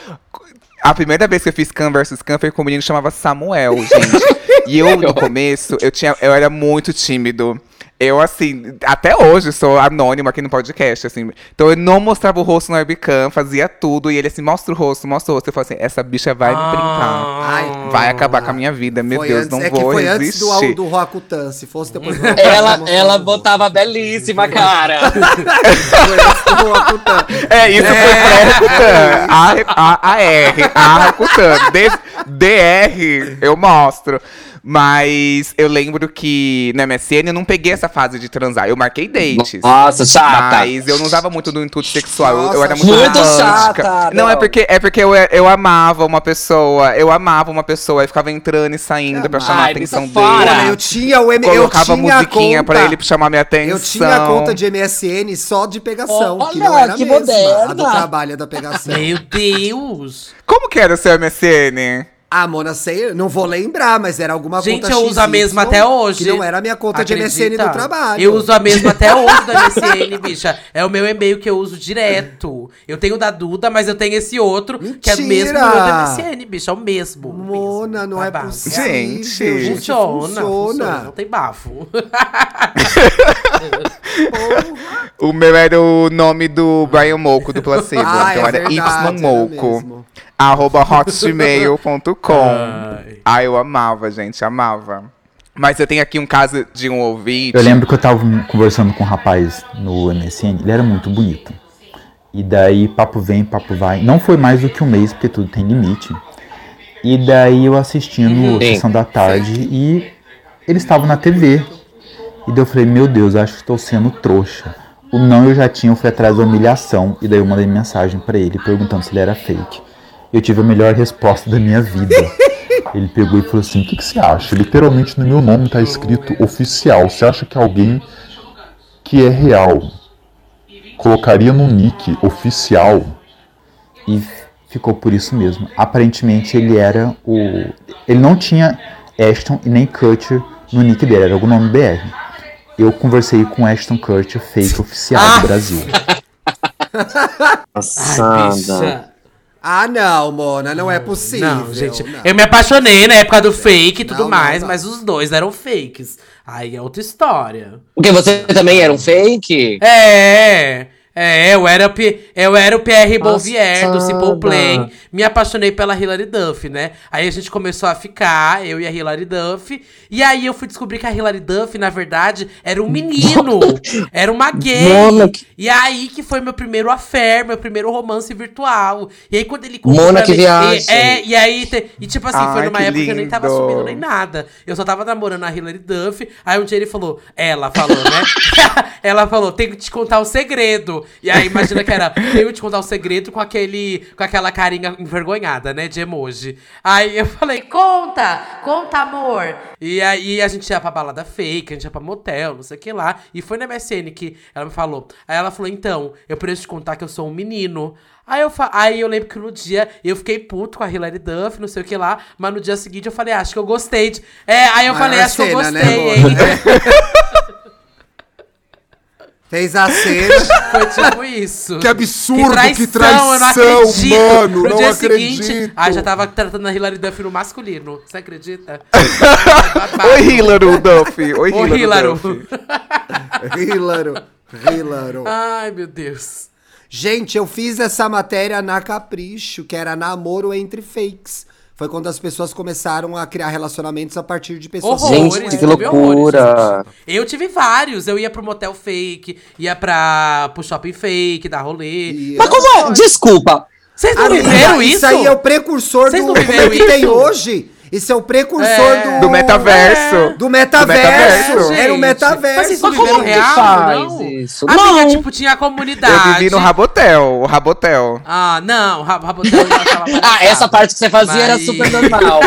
a primeira vez que eu fiz Can versus Can foi com um menino que chamava Samuel, gente. E eu, no começo, eu, tinha, eu era muito tímido. Eu, assim, até hoje sou anônimo aqui no podcast, assim. Então eu não mostrava o rosto na webcam, fazia tudo. E ele assim, mostra o rosto, mostra o rosto. Eu falei assim, essa bicha vai me brincar. Ai, vai acabar ai. com a minha vida, meu foi Deus, antes, não é vou que foi resistir. Antes do, do Roaccutan, se fosse depois do Roaccutan. Ela, ela botava belíssima, cara. Foi antes do Roaccutan. É, isso é. foi pré-Roaccutan. A-R, A-Roaccutan. D R, eu mostro. Mas eu lembro que na M S N eu não peguei essa fase de transar. Eu marquei dates. Nossa, chata. Mas eu não usava muito do intuito sexual. Nossa, eu, eu era muito, muito romântica. Chata, não, não, é porque, é porque eu, eu amava uma pessoa. Eu amava uma pessoa. Eu ficava entrando e saindo eu pra amava. chamar a atenção dele. Olha, eu tinha o M S N. Colocava eu tinha musiquinha conta. pra ele pra chamar minha atenção. Eu tinha a conta de M S N só de pegação. Oh, olha, que não era que mesma, a do trabalho da pegação. Meu Deus. Como que era o seu M S N? Ah, Mona, sei, não vou lembrar, mas era alguma gente, conta Gente, eu uso X Y, a mesma até hoje. Que não era a minha conta Acredita? de M S N do trabalho. Eu uso a mesma até hoje da M S N, bicha. É o meu e-mail que eu uso direto. Eu tenho o da Duda, mas eu tenho esse outro, Mentira. que é o mesmo da M S N, bicha. É o mesmo. Mona, mesmo, não tá é bafo. possível. Gente, gente funciona, funciona. funciona. Não tem bafo. O meu era o nome do Brian Moco, do Placebo. Ah, então é era Y Moco. Arroba hotmail ponto com. Ah, eu amava, gente, amava. Mas eu tenho aqui um caso de um ouvinte. Eu lembro que eu tava conversando com um rapaz no M S N, ele era muito bonito. E daí papo vem, papo vai. Não foi mais do que um mês, porque tudo tem limite. E daí eu assistindo a Sessão da Tarde e eles estavam na T V. E daí eu falei, meu Deus, acho que estou sendo trouxa. O não eu já tinha, eu fui atrás da humilhação. E daí eu mandei mensagem pra ele perguntando se ele era fake. Eu tive a melhor resposta da minha vida. Ele pegou e falou assim, o que, que você acha? Literalmente no meu nome tá escrito oficial. Você acha que alguém que é real colocaria no nick oficial? E ficou por isso mesmo. Aparentemente ele era o... Ele não tinha Ashton e nem Kutcher no nick dele, era algum nome B R. Eu conversei com Ashton Kutcher, fake oficial ah. do Brasil. Passada. Ah, não, Mona, não é possível. Não, gente, não. Eu me apaixonei na época do fake e tudo não, mais, não, não. mas os dois eram fakes. Aí é outra história. Porque você também era um fake? É, é, eu era, eu era o Pierre Bouvier do Simple Plan. Me apaixonei pela Hilary Duff, né? Aí a gente começou a ficar, eu e a Hilary Duff. E aí eu fui descobrir que a Hilary Duff, na verdade, era um menino. Era uma gay. Mona, que... E aí que foi meu primeiro affair, meu primeiro romance virtual. E aí quando ele... Mona, que viagem. É, e aí... Te, e tipo assim, ai, foi numa que época lindo. Que eu nem tava subindo nem nada. Eu só tava namorando a Hilary Duff. Aí um dia ele falou... Ela falou, né? Ela falou, tenho que te contar um segredo. E aí, imagina que era, tenho te contar um segredo com, aquele, com aquela carinha envergonhada, né, de emoji. Aí eu falei, conta, conta, amor. E aí a gente ia pra balada fake, a gente ia pra motel, não sei o que lá. E foi na M S N que ela me falou. Aí ela falou, então, eu preciso te contar que eu sou um menino. Aí eu, fa- aí eu lembro que no dia eu fiquei puto com a Hilary Duff, não sei o que lá. Mas no dia seguinte eu falei, acho que eu gostei de... É, aí eu mas falei, acho cena, que eu gostei, né, hein. Fez a cena. Foi tipo isso. Que absurdo, que traição, que traição eu não acredito. Mano, no não dia acredito. Seguinte, ah, já tava tratando a Hilary Duff no masculino. Você acredita? Oi, Hilary Duff. Oi, Hilary Duff. Hilary. Hilary. Ai, meu Deus. Gente, eu fiz essa matéria na Capricho, que era namoro entre fakes. Foi quando as pessoas começaram a criar relacionamentos a partir de pessoas... Horrores, gente, que loucura! Eu tive vários. Eu ia pro motel fake, ia pra, pro shopping fake, dar rolê. E mas como é? Foi. Desculpa! Vocês não Amiga, viveram isso? Isso aí é o precursor Cês do como é que tem hoje. Isso é o precursor é. do... Do metaverso. É. Do metaverso. Era o metaverso. Mas, assim, mas como é que faz isso? Não. Amiga, tipo, tinha a comunidade. Eu vivi no Rabotel, o Rabotel. Ah, não, o Rabotel já tava Ah, essa parte que você fazia mas... era super normal.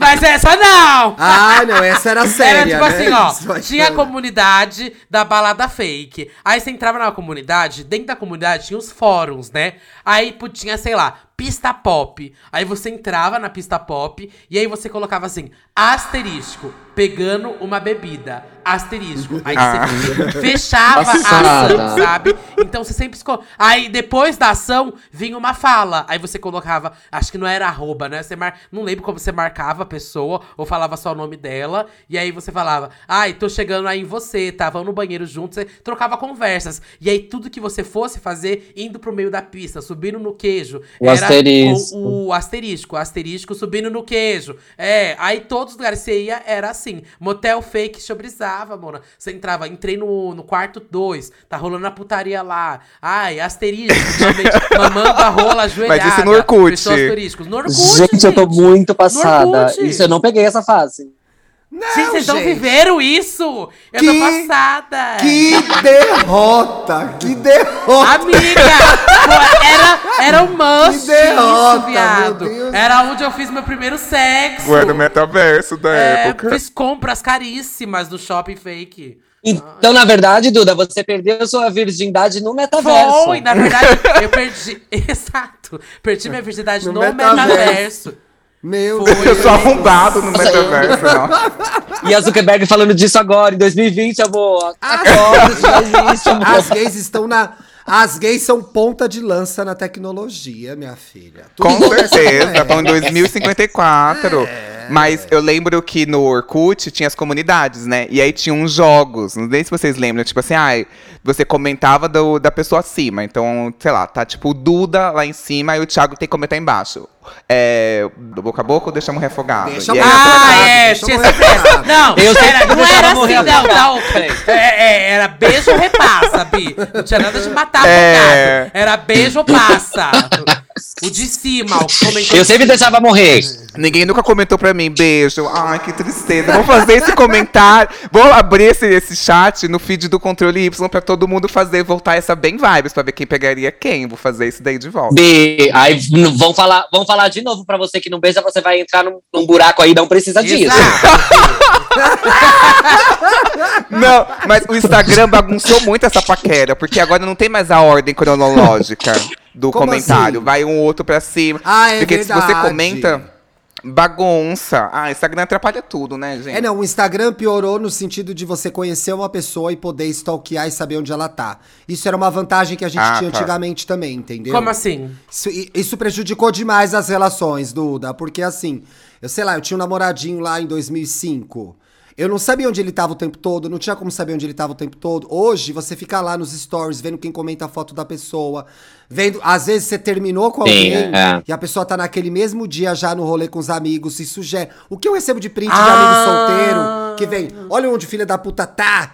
Mas essa não! Ah, não, essa era séria, era tipo né? assim, ó, tinha a comunidade da balada fake. Aí você entrava na comunidade, dentro da comunidade tinha os fóruns, né? Aí tinha, sei lá, pista pop. Aí você entrava na pista pop e aí você colocava assim, asterisco, pegando uma bebida, asterisco. Aí você ah. fechava Passada. a ação, sabe? Então você sempre... Esco... Aí depois da ação, vinha uma fala. Aí você colocava, acho que não era arroba, né? Você mar... Não lembro como você marcava a pessoa ou falava só o nome dela. E aí você falava, ai, tô chegando aí em você, tá? Vamos no banheiro juntos. Você trocava conversas. E aí tudo que você fosse fazer, indo pro meio da pista, subindo no queijo. O era asterisco. O, o asterisco, asterisco, subindo no queijo. É, aí todos os lugares que você ia, era assim. Assim, motel fake, chobrizava, mona. Você entrava, entrei no, no quarto dois, tá rolando a putaria lá. Ai, asterisco, mamando a rola ajoelhada. Mas isso no Orkut. No Orkut, gente, gente, eu tô muito passada. Isso, eu não peguei essa fase. Não, gente, vocês não viveram isso! Eu que, tô passada! Que derrota! Que derrota! Amiga! Era, era um must que derrota, isso, viado! Era onde eu fiz meu primeiro sexo! Ué, no metaverso da é, época. Fiz compras caríssimas no shopping fake. Então, na verdade, Duda, você perdeu sua virgindade no metaverso. Foi, na verdade, eu perdi... Exato! Perdi minha virgindade no, no metaverso. metaverso. Meu Deus. Eu sou arrombado no metaverso, não. E a Zuckerberg falando disso agora, em dois mil e vinte, amor. Agora isso já existe, amor. As gays estão na... As gays são ponta de lança na tecnologia, minha filha. Tudo com certeza, estão é. em dois mil e cinquenta e quatro. É. É. Mas eu lembro que no Orkut tinha as comunidades, né? E aí tinha uns jogos, não sei se vocês lembram, tipo assim, ah, você comentava do, da pessoa acima. Então, sei lá, tá tipo o Duda lá em cima e o Thiago tem que comentar embaixo. É, do boca a boca ou deixa morrer afogado? Deixa morrer afogado. Ah, é, tinha essa festa. Não, eu era, não era assim, não, não. É, é, era beijo ou repassa, Bi. Não tinha nada de matar afogado. Era beijo ou passa. O de cima, o comentário. Eu sempre deixava morrer. Ninguém nunca comentou pra mim, beijo. Ai, que tristeza. Vou fazer esse comentário. Vou abrir esse, esse chat no feed do Controle Y pra todo mundo fazer, voltar essa bem vibes, pra ver quem pegaria quem. Vou fazer isso daí de volta. E aí vão falar, vão falar de novo pra você que não beija, você vai entrar num, num buraco aí, não precisa disso. Exato. Não, mas o Instagram bagunçou muito essa paquera, porque agora não tem mais a ordem cronológica do Como comentário. Assim? Vai um outro pra cima. Ah, é porque verdade. Se você comenta, bagunça. Ah, Instagram atrapalha tudo, né, gente? É, não, o Instagram piorou no sentido de você conhecer uma pessoa e poder stalkear e saber onde ela tá. Isso era uma vantagem que a gente ah, tinha tá. antigamente também, entendeu? Como assim? Isso, isso prejudicou demais as relações, Duda, porque assim, eu sei lá, eu tinha um namoradinho lá em dois mil e cinco. Eu não sabia onde ele tava o tempo todo, não tinha como saber onde ele tava o tempo todo. Hoje, você fica lá nos stories, vendo quem comenta a foto da pessoa. Vendo, às vezes, você terminou com alguém, Sim, é. e a pessoa tá naquele mesmo dia já no rolê com os amigos, se sugere. O que eu recebo de print ah. de amigo solteiro, que vem, olha onde o filho da puta tá.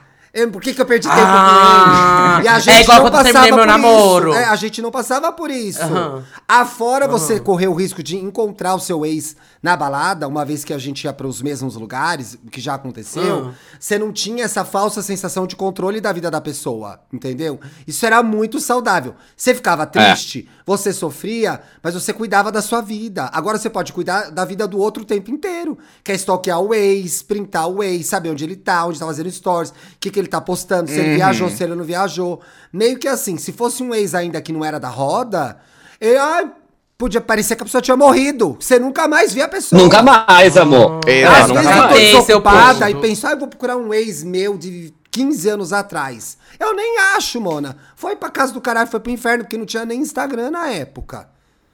Por que que eu perdi tempo ah, com ele? E a gente é igual não quando passava terminei meu namoro. É, a gente não passava por isso. Uhum. Afora uhum. você correr o risco de encontrar o seu ex na balada, uma vez que a gente ia para os mesmos lugares, o que já aconteceu, uhum. você não tinha essa falsa sensação de controle da vida da pessoa, entendeu? Isso era muito saudável. Você ficava triste, é. você sofria, mas você cuidava da sua vida. Agora você pode cuidar da vida do outro o tempo inteiro. Quer stalkear o ex, printar o ex, saber onde ele tá, onde tá fazendo stories, o que que ele tá postando, se uhum. ele viajou, se ele não viajou. Meio que assim, se fosse um ex ainda que não era da roda, ele, ah, podia parecer que a pessoa tinha morrido. Você nunca mais via a pessoa. Nunca mais, amor. É, Às vezes eu tô desocupada e penso, ah, eu vou procurar um ex meu de quinze anos atrás. Eu nem acho, mona. Foi pra casa do caralho, foi pro inferno, porque não tinha nem Instagram na época.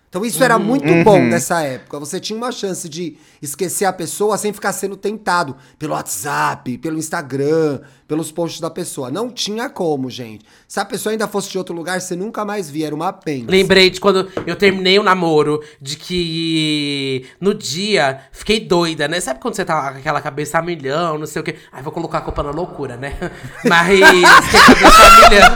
Então isso era muito uhum. bom nessa época. Você tinha uma chance de esquecer a pessoa sem ficar sendo tentado pelo WhatsApp, pelo Instagram, pelos posts da pessoa. Não tinha como, gente. Se a pessoa ainda fosse de outro lugar, você nunca mais via. Era uma pena. Lembrei de quando eu terminei o namoro, de que no dia fiquei doida, né? Sabe quando você tá com aquela cabeça a milhão, não sei o quê? Ai, vou colocar a culpa na loucura, né? Mas fiquei com a cabeça a milhão.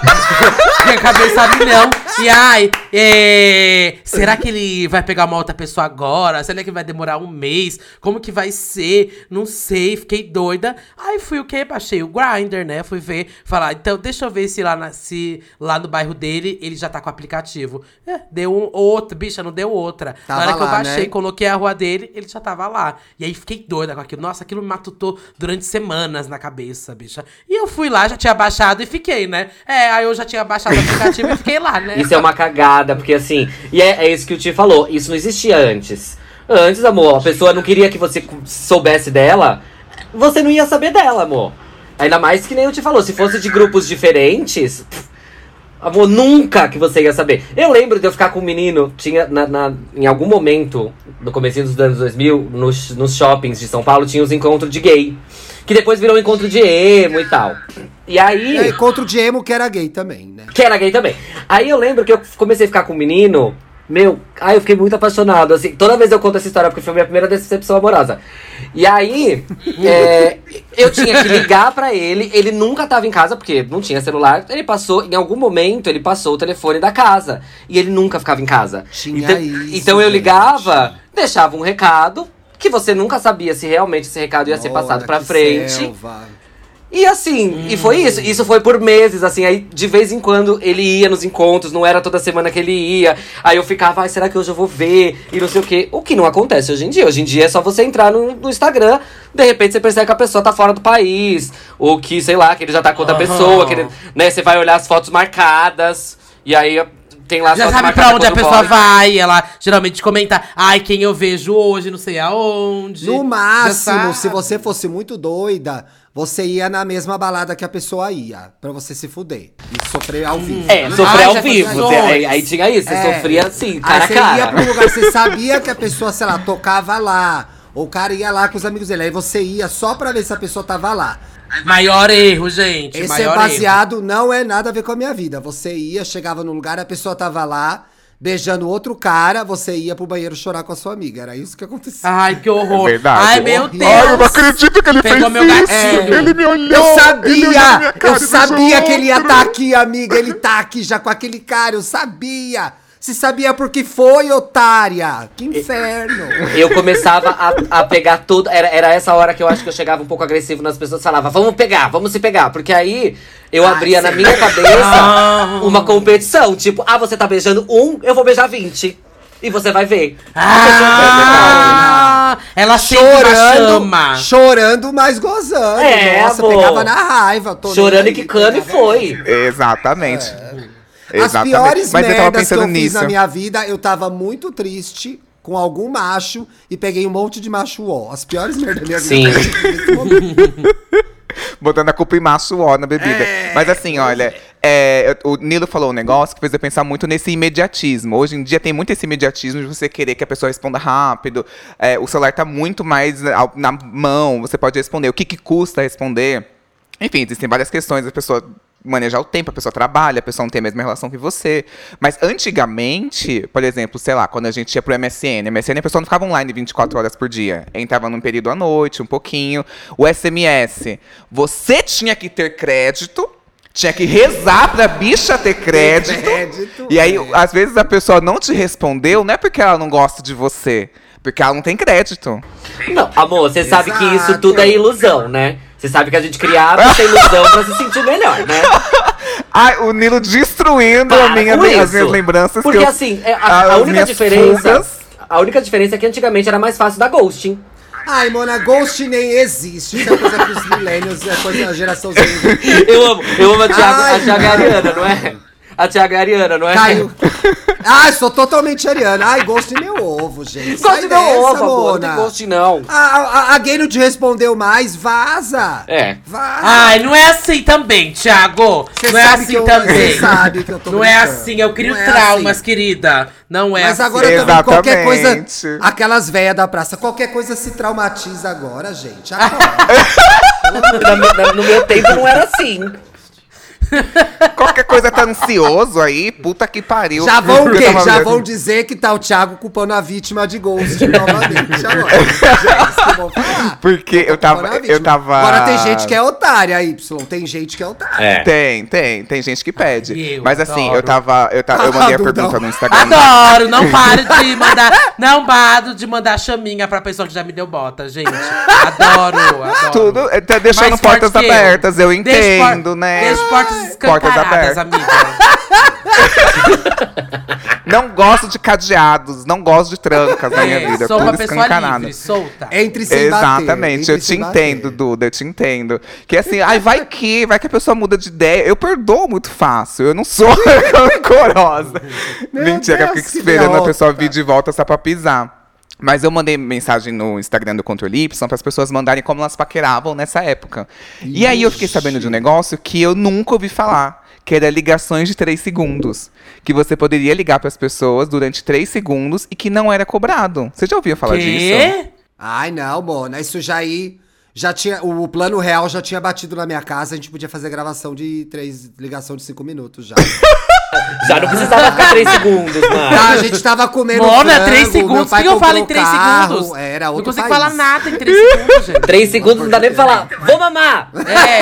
Fiquei com a cabeça a milhão. E ai, é... será que que ele vai pegar uma outra pessoa agora? Será que vai demorar um mês? Como que vai ser? Não sei, fiquei doida. Aí fui o quê? Baixei o Grindr, né? Fui ver, falar, então deixa eu ver se lá, na, se lá no bairro dele ele já tá com o aplicativo. É, deu um, outra, bicha, não deu outra. Tava na hora que eu baixei, né? Coloquei a rua dele, ele já tava lá. E aí fiquei doida com aquilo. Nossa, aquilo me matutou durante semanas na cabeça, bicha. E eu fui lá, já tinha baixado e fiquei, né? É, aí eu já tinha baixado o aplicativo e fiquei lá, né? Isso é uma cagada, porque assim, e é, é isso que o Ti falou, isso não existia antes. Antes, amor, a pessoa não queria que você soubesse dela, você não ia saber dela, amor. Ainda mais que nem o Ti falou, se fosse de grupos diferentes, pff, amor, nunca que você ia saber. Eu lembro de eu ficar com um menino, tinha na, na, em algum momento, no comecinho dos anos dois mil, nos, nos shoppings de São Paulo, tinha os encontros de gay. Que depois virou um encontro de emo e tal. E aí... É, encontro de emo que era gay também, né? Que era gay também. Aí eu lembro que eu comecei a ficar com um menino... Meu, ai, eu fiquei muito apaixonado, assim, toda vez eu conto essa história, porque foi a minha primeira decepção amorosa. E aí, é, eu tinha que ligar pra ele, ele nunca tava em casa, porque não tinha celular. Ele passou, em algum momento, ele passou o telefone da casa. E ele nunca ficava em casa. Tinha então, isso, então eu ligava, gente. Deixava um recado, que você nunca sabia se realmente esse recado ia Nossa, ser passado pra frente. Selva. E assim, hum. e foi isso. Isso foi por meses, assim. Aí, de vez em quando, ele ia nos encontros. Não era toda semana que ele ia. Aí eu ficava, ai, será que hoje eu vou ver? E não sei o quê. O que não acontece hoje em dia. Hoje em dia é só você entrar no, no Instagram. De repente, você percebe que a pessoa tá fora do país. Ou que, sei lá, que ele já tá com outra uhum. pessoa. Que ele, né, você vai olhar as fotos marcadas. E aí... Tem lá já sabe pra onde a pessoa pode. Vai, ela geralmente comenta, ai, quem eu vejo hoje, não sei aonde. No máximo, se você fosse muito doida, você ia na mesma balada que a pessoa ia, pra você se fuder. E sofrer ao vivo. É, né? sofrer ah, ao vivo, aí, aí tinha isso, você é. sofria assim, cara a cara. Aí você ia pra um lugar, você sabia que a pessoa, sei lá, tocava lá. O cara ia lá com os amigos dele, aí você ia só pra ver se a pessoa tava lá. Maior erro, gente. Esse maior é baseado, erro. Não é nada a ver com a minha vida. Você ia, chegava no lugar, a pessoa tava lá, beijando outro cara, você ia pro banheiro chorar com a sua amiga. Era isso que acontecia. Ai, que horror. É verdade. Ai, meu Deus. Ai, eu não acredito que ele Pegou fez meu isso. É. Ele me olhou. Eu sabia. Eu sabia que ele ia estar tá aqui, amiga. Ele tá aqui já com aquele cara. Eu sabia. Se sabia porque foi, otária. Que inferno. Eu começava a, a pegar tudo. Era, era essa hora que eu acho que eu chegava um pouco agressivo nas pessoas. Falava, vamos pegar, vamos se pegar. Porque aí eu Ai, abria na minha cabeça uma competição. Tipo, ah, você tá beijando um, eu vou beijar vinte. E você vai ver. Ah, ah, ela chorando, chorando, mas gozando. É, nossa, amor. Pegava na raiva. Chorando e quicando e foi. Exatamente. É. As Exatamente. piores Mas merdas eu que eu nisso. fiz na minha vida, eu tava muito triste com algum macho e peguei um monte de macho ó. As piores merdas da minha Sim. vida. Botando a culpa em macho ó na bebida. É. Mas assim, olha, é, o Nilo falou um negócio que fez eu pensar muito nesse imediatismo. Hoje em dia tem muito esse imediatismo de você querer que a pessoa responda rápido. É, o celular tá muito mais na mão, você pode responder. O que, que custa responder? Enfim, existem várias questões, a pessoa... manejar o tempo, a pessoa trabalha, a pessoa não tem a mesma relação que você. Mas antigamente, por exemplo, sei lá, quando a gente ia pro M S N, M S N a pessoa não ficava online vinte e quatro horas por dia. Entrava num período à noite, um pouquinho. O S M S, você tinha que ter crédito, tinha que rezar pra bicha ter crédito. crédito e aí, é. às vezes, a pessoa não te respondeu, não é porque ela não gosta de você, porque ela não tem crédito. Não, amor, você Exato. sabe que isso tudo é ilusão, né? Você sabe que a gente criava essa ilusão pra se sentir melhor, né? Ai, o Nilo destruindo a minha, as minhas lembranças. Porque que eu, assim, a, a única diferença... Fugas. A única diferença é que antigamente era mais fácil dar ghosting. Ai, Mona, ghost nem existe. Isso é coisa pros millennials, é coisa da geração Z. Eu amo, eu amo a Thiago Ariana, não é? A Thiago Ariana, não é? Caiu. Ai, sou totalmente ariana. Ai, ghost meu ovo, gente. Ghost meu ovo, amor. Não tem ghost, não. A, a, a gay não te respondeu mais, vaza. É. Vaza. Ai, não é assim também, Thiago. Não é assim eu, também. Sabe que eu tô não brincando. é assim, eu crio é traumas, assim. querida. Não é Mas assim. agora Exatamente. também, qualquer coisa... Aquelas velhas da praça, qualquer coisa se traumatiza agora, gente. Agora. No meu tempo não era assim. Qualquer coisa tá ansioso aí, puta que pariu. Já vão o quê? Já vão dizer que tá o Thiago culpando a vítima de ghost novamente agora. Gente, que vão falar. Porque eu tava, eu tava... Agora tem gente que é otária, Y. Tem gente que é otária. É. Tem, tem. Tem gente que pede. Ai, Mas assim, adoro. eu tava... Eu, ta... eu mandei a pergunta no Instagram. Adoro! Não paro de mandar... Não paro de mandar chaminha pra pessoa que já me deu bota, gente. Adoro, adoro. Tudo tá deixando Mais portas abertas, eu, eu entendo, por... né? Deixa portas Portas abertas, amiga. Não gosto de cadeados, não gosto de trancas na minha é, vida. Sou uma pessoa livre, solta. Entre sem Exatamente, bater, eu te entendo, bater. Duda, eu te entendo. Que assim, ai, vai que, vai que a pessoa muda de ideia. Eu perdoo muito fácil, eu não sou rancorosa. Mentira, eu fico esperando a pessoa vir de volta só pra pisar. Mas eu mandei mensagem no Instagram do Controle Y para as pessoas mandarem como elas paqueravam nessa época. Ixi. E aí eu fiquei sabendo de um negócio que eu nunca ouvi falar, que era ligações de três segundos. Que você poderia ligar para as pessoas durante três segundos e que não era cobrado. Você já ouviu falar Quê? disso? Ai, não, Mona. Isso já aí... Já tinha, o plano real já tinha batido na minha casa, a gente podia fazer gravação de três, ligação de cinco minutos já. Já não precisava ficar três segundos, mano. Tá, a gente tava comendo Mona, frango, três segundos, o que eu falo em três carro, segundos? Era outro não consigo país. falar nada em três segundos, gente. Três segundos não dá nem pra falar, vou mamar! É,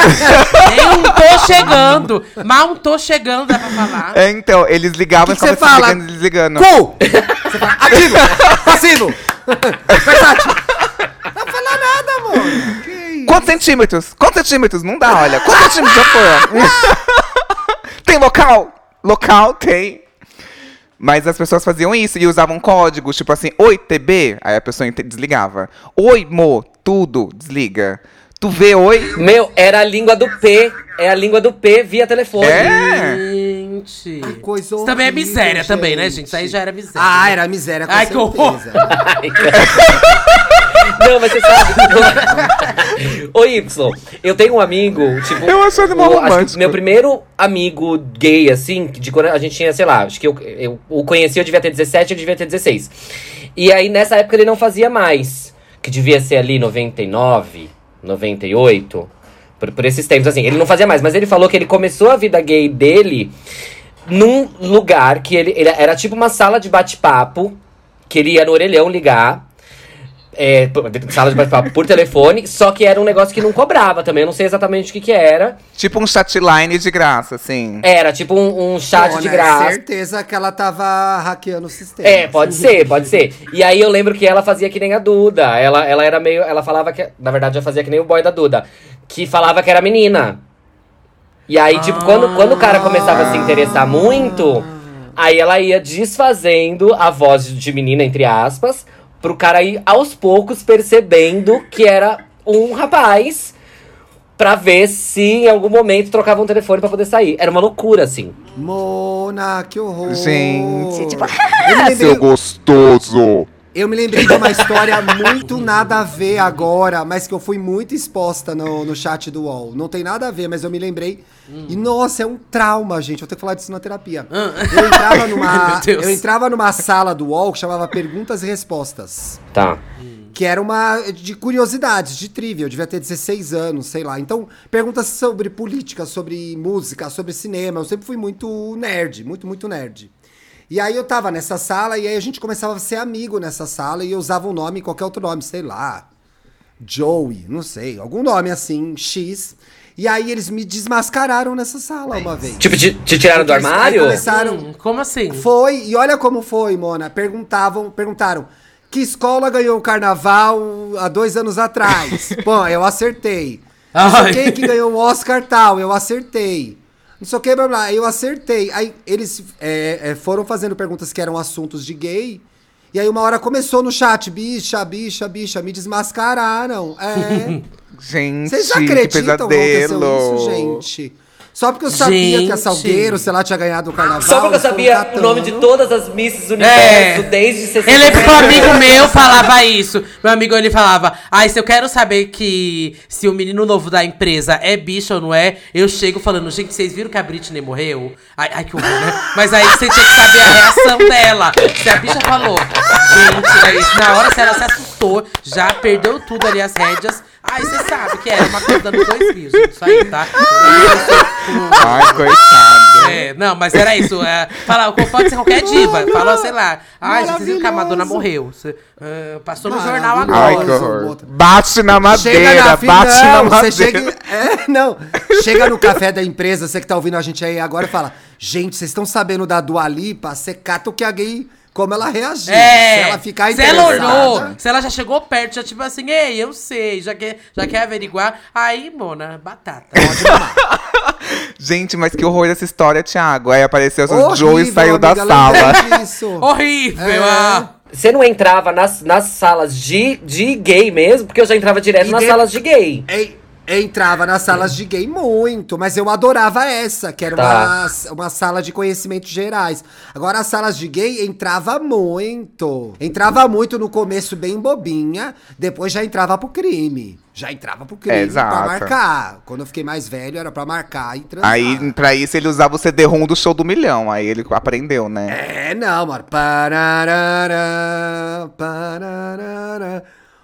eu tô chegando, mal tô chegando, dá pra falar. É, então, eles ligavam e ficavam desligando, desligando. Cu! Você fala, ativo, passivo, versátil. Não vai falar nada, amor. Quantos centímetros? Quantos centímetros? Não dá, olha. Quantos centímetros já foi? Tem local? Local tem. Mas as pessoas faziam isso e usavam códigos, tipo assim, oi, T B. Aí a pessoa desligava. Oi, mo, tudo, desliga. Tu vê, oi? Meu, era a língua do P. É a língua do P via telefone. É. Gente. Que coisa horrível, isso também é miséria, gente. também, né, gente? Isso aí já era miséria. Ah, né? era miséria, com Ai, certeza. Ai, que horror. Não, mas você sabe. Ô, Y, eu tenho um amigo, tipo. Eu acho ele mal romântico. Meu primeiro amigo gay, assim, de quando a gente tinha, sei lá, acho que eu, eu o conheci, eu devia ter dezessete, eu devia ter dezesseis. E aí, nessa época, ele não fazia mais. que devia ser ali noventa e nove, noventa e oito, por, por esses tempos, assim. Ele não fazia mais, mas ele falou que ele começou a vida gay dele num lugar que ele, ele era tipo uma sala de bate-papo, que ele ia no orelhão ligar. É, sala de bate-papo por telefone, só que era um negócio que não cobrava também, eu não sei exatamente o que que era. Tipo um chatline de graça, assim. Era, tipo um, um chat Bona, de graça. Com certeza que ela tava hackeando o sistema. É, pode ser, pode ser. E aí eu lembro que ela fazia que nem a Duda, ela, ela era meio, ela falava que, na verdade ela fazia que nem o boy da Duda, que falava que era menina. E aí, ah, tipo, quando, quando o cara começava a se interessar muito, aí ela ia desfazendo a voz de menina, entre aspas, pro cara ir aos poucos percebendo que era um rapaz, pra ver se em algum momento trocava um telefone pra poder sair. Era uma loucura, assim. Mona, que horror! Gente, tipo, lembrei... seu gostoso! Eu me lembrei de uma história muito nada a ver agora, mas que eu fui muito exposta no, no chat do U O L. Não tem nada a ver, mas eu me lembrei. Hum. E, nossa, é um trauma, gente. Vou ter que falar disso na terapia. Hum. Eu, entrava numa, eu entrava numa sala do U O L que chamava Perguntas e Respostas. Tá. Que era uma de curiosidades, de trivia. Eu devia ter dezesseis anos, sei lá. Então, perguntas sobre política, sobre música, sobre cinema. Eu sempre fui muito nerd, muito, muito nerd. E aí eu tava nessa sala, e aí a gente começava a ser amigo nessa sala, e eu usava um nome, qualquer outro nome, sei lá, Joey, não sei, algum nome assim, X. E aí eles me desmascararam nessa sala uma vez. Tipo, te, te tiraram do armário? Começaram, hum, como assim? Foi, e olha como foi, Mona, perguntavam, perguntaram, que escola ganhou o carnaval há dois anos atrás? Bom, eu acertei. Quem que ganhou o Oscar tal? Eu acertei. Não sei o que, blá, blá, eu acertei. Aí eles é, é, foram fazendo perguntas que eram assuntos de gay. E aí uma hora começou no chat, bicha, bicha, bicha, me desmascararam. É. Gente, vocês já acreditam que aconteceu isso, gente? Só porque eu sabia gente. que a Salgueiro, sei lá, tinha ganhado o carnaval. Só porque eu sabia o nome de todas as Misses Universo, é. desde sessenta. Eu lembro que um amigo meu falava isso. Meu amigo, ele falava, ai, ah, se eu quero saber que se o menino novo da empresa é bicho ou não é, eu chego falando, gente, vocês viram que a Britney morreu? Ai, ai que horror, né? Mas aí você tinha que saber a reação dela. Se a bicha falou, gente, é isso. Na hora, se ela se assustou, já perdeu tudo ali as rédeas. Ai, você sabe que era uma coisa dando dois mil, gente. Isso aí, tá? Ai, coitado. É, não, mas era isso. É, fala, pode ser qualquer diva. Oh, falou, sei lá. Ai, gente, vocês viram que a Madonna morreu. Você, uh, passou no jornal agora. Ai, bate na madeira, na bate não, na madeira. Você chega, é, não. Chega no café da empresa, você que tá ouvindo a gente aí agora, e fala, gente, vocês estão sabendo da Dua Lipa? Você cata o que a gay... Como ela reagiu, é, se ela ficar interessada. Se ela olhou, se ela já chegou perto, já tipo assim, ei, eu sei, já quer, já quer averiguar. Aí, Mona, batata, pode tomar. Gente, mas que horror essa história, Thiago. Aí apareceu, o Joey saiu amiga, da sala. Horrível, é. ah. Você não entrava nas, nas salas de, de gay mesmo? Porque eu já entrava direto e nas de... salas de gay. Ei. Entrava nas salas de gay muito, mas eu adorava essa, que era tá. uma, uma sala de conhecimentos gerais. Agora, as salas de gay entrava muito. Entrava muito no começo, bem bobinha, depois já entrava pro crime. Já entrava pro crime, exato, pra marcar. Quando eu fiquei mais velho, era pra marcar e transar. Aí, pra isso, ele usava o C D-ROM do Show do Milhão. Aí ele aprendeu, né? É, não, mano. Pararara, pararara.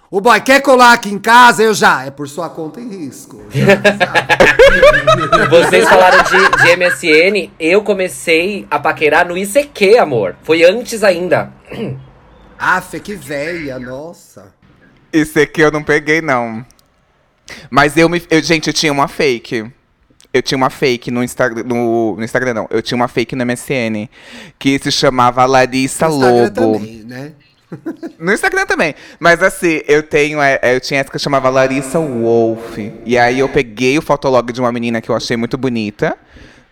O boy, quer colar aqui em casa? Eu já. É por sua conta e risco. Já, vocês falaram de, de M S N. Eu comecei a paquerar no I C Q, amor. Foi antes ainda. Aff, que véia, nossa. I C Q eu não peguei, não. Mas eu me... Eu, gente, eu tinha uma fake. Eu tinha uma fake no Instagram... No, no Instagram, não. Eu tinha uma fake no M S N. Que se chamava Larissa no Lobo. Também, né? No Instagram também. Mas assim, eu tenho. Eu tinha essa que eu chamava Larissa Wolf. E aí eu peguei o fotolog de uma menina que eu achei muito bonita.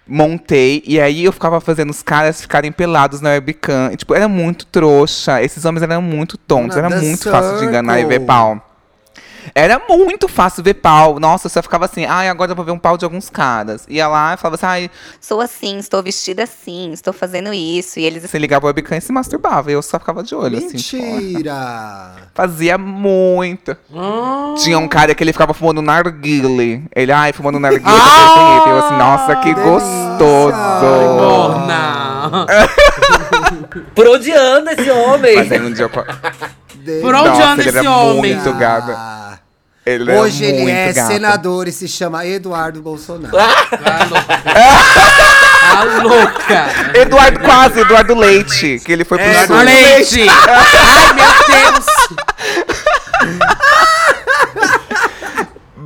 Montei. E aí eu ficava fazendo os caras ficarem pelados na webcam. E, tipo, era muito trouxa. Esses homens eram muito tontos. Era muito fácil de enganar e ver pau. Era muito fácil ver pau. Nossa, eu só ficava assim, ai, agora eu vou ver um pau de alguns caras. Ia lá e falava assim, ai, sou assim, estou vestida assim, estou fazendo isso. E eles... Se ligava o webcam e se masturbava. E eu só ficava de olho, mentira, assim. Mentira! Fazia muito. Oh. Tinha um cara que ele ficava fumando narguile. Ele, ai, fumando narguile. Ah. Eu assim, nossa, que delícia, gostoso. Ai, Mona! Prodiando esse homem. Mas aí um dia eu... Deus. Por onde Nossa, anda ele esse era homem? Muito gado. Ele Hoje é ele é gado. senador e se chama Eduardo Bolsonaro. Ah, louca. A louca. Eduardo quase, Eduardo Leite. Que ele foi pro Eduardo sul. Leite. Leite. Ai, meu Deus.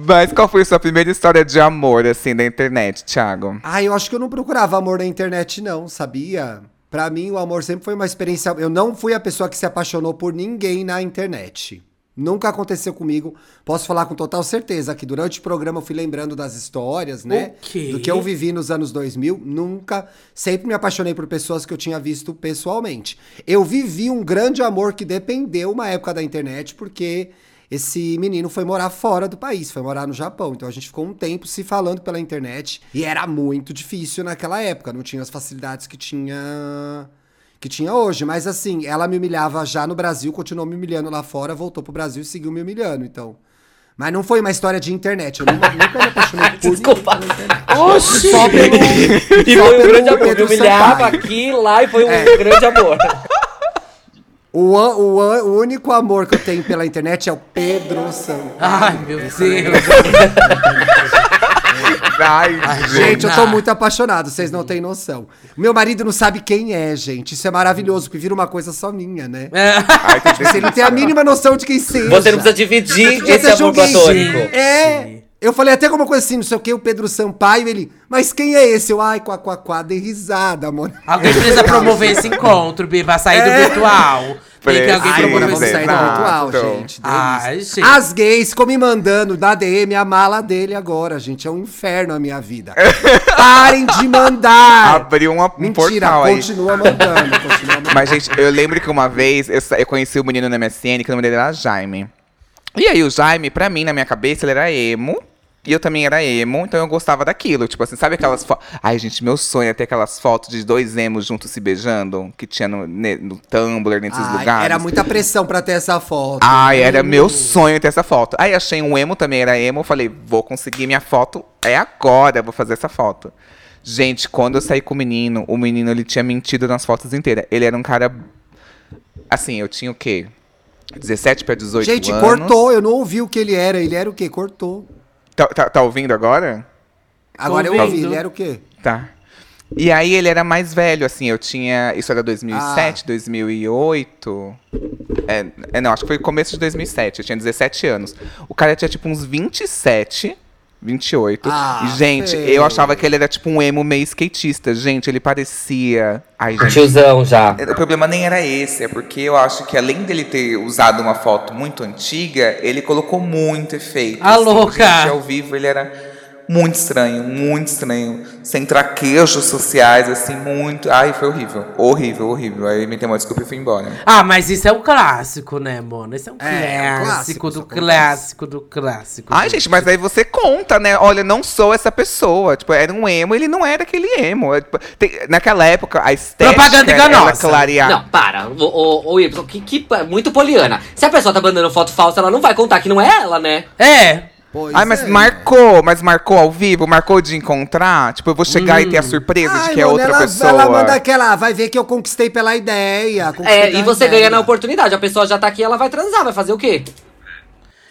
Mas qual foi a sua primeira história de amor, assim, da internet, Thiago? Ah, eu acho que eu não procurava amor na internet, não, sabia? Pra mim, o amor sempre foi uma experiência... Eu não fui a pessoa que se apaixonou por ninguém na internet. Nunca aconteceu comigo. Posso falar com total certeza que durante o programa eu fui lembrando das histórias, né? Okay. Do que eu vivi nos anos dois mil. Nunca. Sempre me apaixonei por pessoas que eu tinha visto pessoalmente. Eu vivi um grande amor que dependeu uma época da internet, porque esse menino foi morar fora do país, foi morar no Japão. Então a gente ficou um tempo se falando pela internet. E era muito difícil naquela época. Não tinha as facilidades que tinha... que tinha hoje, mas assim, ela me humilhava já no Brasil, continuou me humilhando lá fora, voltou pro Brasil e seguiu me humilhando, então. Mas não foi uma história de internet, eu nunca, nunca me apaixonei por Desculpa. Oxi! Só pelo, e só foi um pelo grande amor, me humilhava aqui, lá e foi um é. grande amor. O, o, o único amor que eu tenho pela internet é o Pedro Santos. Ai, meu Deus. Ai, Ai, gente, eu tô muito apaixonado, vocês não têm noção. Meu marido não sabe quem é, gente. Isso é maravilhoso, porque vira uma coisa só minha, né? É. Ai, que tipo, você não tem a mínima noção de quem seja. Você não precisa dividir esse amor platônico. É, sim. Eu falei até alguma coisa assim, não sei o que, o Pedro Sampaio, ele... Mas quem é esse? Eu, ai, quá, quá, quá, dei risada, amor. Alguém precisa promover esse encontro, Biba, sair é. do virtual. Tem que alguém promover esse sair do virtual, gente. Ai, gente. As gays ficam me mandando da D M a mala dele agora, gente. É um inferno a minha vida. Parem de mandar! Abriu uma Mentira, portal aí. Mentira, continua mandando, continua mandando. Mas, gente, eu lembro que uma vez eu, eu conheci o um menino na M S N, que o nome dele era Jaime. E aí, o Jaime, pra mim, na minha cabeça, ele era emo. E eu também era emo, então eu gostava daquilo. Tipo assim, sabe aquelas fotos... Ai, gente, meu sonho é ter aquelas fotos de dois emos juntos se beijando. Que tinha no, no Tumblr, nesses Ai, lugares. Era muita pressão pra ter essa foto. Ai, era meu sonho ter essa foto. Aí, achei um emo, também era emo. Falei, vou conseguir minha foto. É agora, vou fazer essa foto. Gente, quando eu saí com o menino, o menino, ele tinha mentido nas fotos inteiras. Ele era um cara... Assim, eu tinha o quê? dezessete para dezoito Gente, anos. Gente, cortou. Eu não ouvi o que ele era. Ele era o quê? Cortou. Tá, tá, tá ouvindo agora? Agora eu ouvi. Ele era o quê? Tá. E aí, ele era mais velho, assim. Eu tinha... Isso era dois mil e sete, ah. dois mil e oito... É, é, não, acho que foi começo de dois mil e sete. Eu tinha dezessete anos. O cara tinha, tipo, uns vinte e sete, vinte e oito. Ah, e, gente, sei. eu achava que ele era, tipo, um emo meio skatista. Gente, ele parecia... Ai, gente, tiozão já. O problema nem era esse, é porque eu acho que além dele ter usado uma foto muito antiga, ele colocou muito efeito. A assim, louca! Gente, ao vivo ele era muito estranho, muito estranho. Sem traquejos sociais, assim, muito... Ai, foi horrível, horrível, horrível. Aí me deu uma desculpa e fui embora. Ah, mas isso é um clássico, né, mano? Isso é um é, clássico, é um clássico, do clássico do clássico. Ai, do gente, tipo. Mas aí você conta, né? Olha, não sou essa pessoa. Tipo, era um emo, ele não era aquele emo. Tem, naquela época, a estética... Propaganda enganosa. Não, para. O, o, o Y, que, que, muito poliana. Se a pessoa tá mandando foto falsa, ela não vai contar que não é ela, né? É... Pois Ai, mas é. marcou, mas marcou ao vivo, marcou de encontrar. Tipo, eu vou chegar hum. e ter a surpresa Ai, de que é outra ela, pessoa. Ela manda aquela, vai ver que eu conquistei pela ideia. Conquistei é, pela e você ideia. ganha na oportunidade. A pessoa já tá aqui, ela vai transar, vai fazer o quê?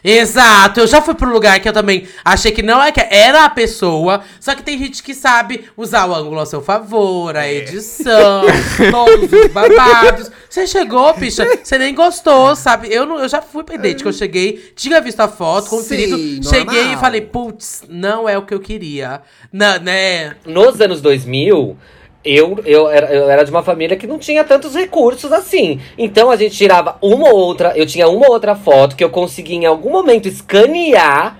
Exato, eu já fui pro lugar que eu também achei que não é que era a pessoa. Só que tem gente que sabe usar o ângulo a seu favor, a edição, todos os babados. Você chegou, bicha, você nem gostou, sabe? Eu, não, eu já fui pra date que eu cheguei, tinha visto a foto, conferido. Sim, cheguei normal. E falei, putz, não é o que eu queria, não, né? Nos anos dois mil... Eu, eu, era, eu era de uma família que não tinha tantos recursos assim. Então a gente tirava uma ou outra... Eu tinha uma ou outra foto que eu conseguia em algum momento escanear.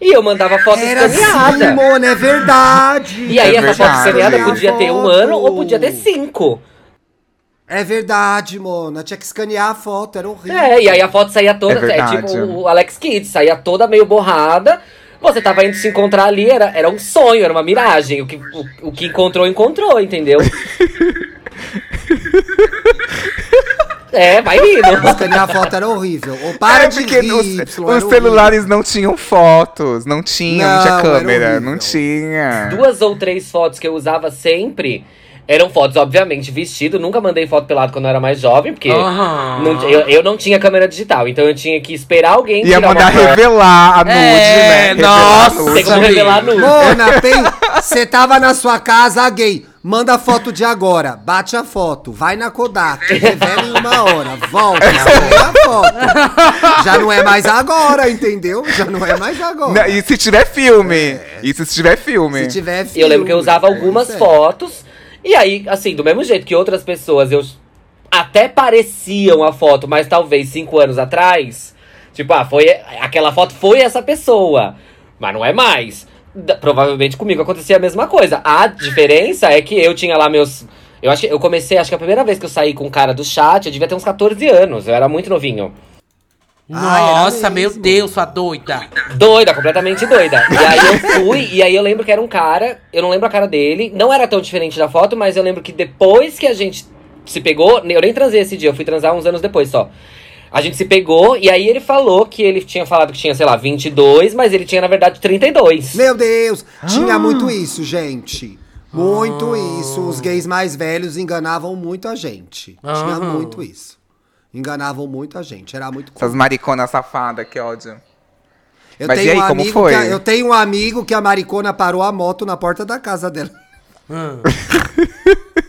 E eu mandava foto era escaneada. Era Simone, é verdade. E aí é essa verdade. foto escaneada é podia ter um ano ou podia ter cinco. É verdade, mano. Tinha que escanear a foto, era horrível. É, e aí a foto saía toda... É, é tipo o Alex Kidd, saía toda meio borrada. Você tava indo se encontrar ali, era, era um sonho, era uma miragem. O que, o, o que encontrou, encontrou, entendeu? É, vai rindo. A foto era horrível. Ou para é de rir, os, os celulares horrível. Não tinham fotos, não tinha, não, não tinha câmera, não tinha. Duas ou três fotos que eu usava sempre Eram fotos, obviamente, vestido. Nunca mandei foto pelado quando eu era mais jovem, porque uhum. não, eu, eu não tinha câmera digital. Então eu tinha que esperar alguém tirar. Ia mandar revelar a nude, é, né? Nossa! Nude. Tem como revelar a nude. Mona, tem... Você tava na sua casa, gay. Manda a foto de agora. Bate a foto. Vai na Kodak. Revela em uma hora. Volta. Pega a foto. Já não é mais agora, entendeu? Já não é mais agora. Não, e se tiver filme? É. E se tiver filme? Se tiver filme. Eu lembro que eu usava algumas é, fotos. E aí, assim, do mesmo jeito que outras pessoas, eu até pareciam a foto, mas talvez cinco anos atrás, tipo, ah, foi, aquela foto foi essa pessoa, mas não é mais. Da, provavelmente comigo acontecia a mesma coisa. A diferença é que eu tinha lá meus... Eu, acho que, eu comecei, acho que a primeira vez que eu saí com o cara do chat, eu devia ter uns catorze anos, eu era muito novinho. Nossa, meu Deus, sua doida. Doida, completamente doida. E aí eu fui, e aí eu lembro que era um cara, eu não lembro a cara dele, não era tão diferente da foto, mas eu lembro que depois que a gente se pegou, eu nem transei esse dia, eu fui transar uns anos depois só. A gente se pegou, e aí ele falou que ele tinha falado que tinha, sei lá, vinte e dois, mas ele tinha, na verdade, trinta e dois. Meu Deus, ah. tinha muito isso, gente. Muito ah. isso, os gays mais velhos enganavam muito a gente. ah. Tinha muito isso. Enganavam muito a gente, era muito... Essas mariconas safadas, que ódio. Eu Mas tenho e aí, um como foi? A, eu tenho um amigo que a maricona parou a moto na porta da casa dela. Hum.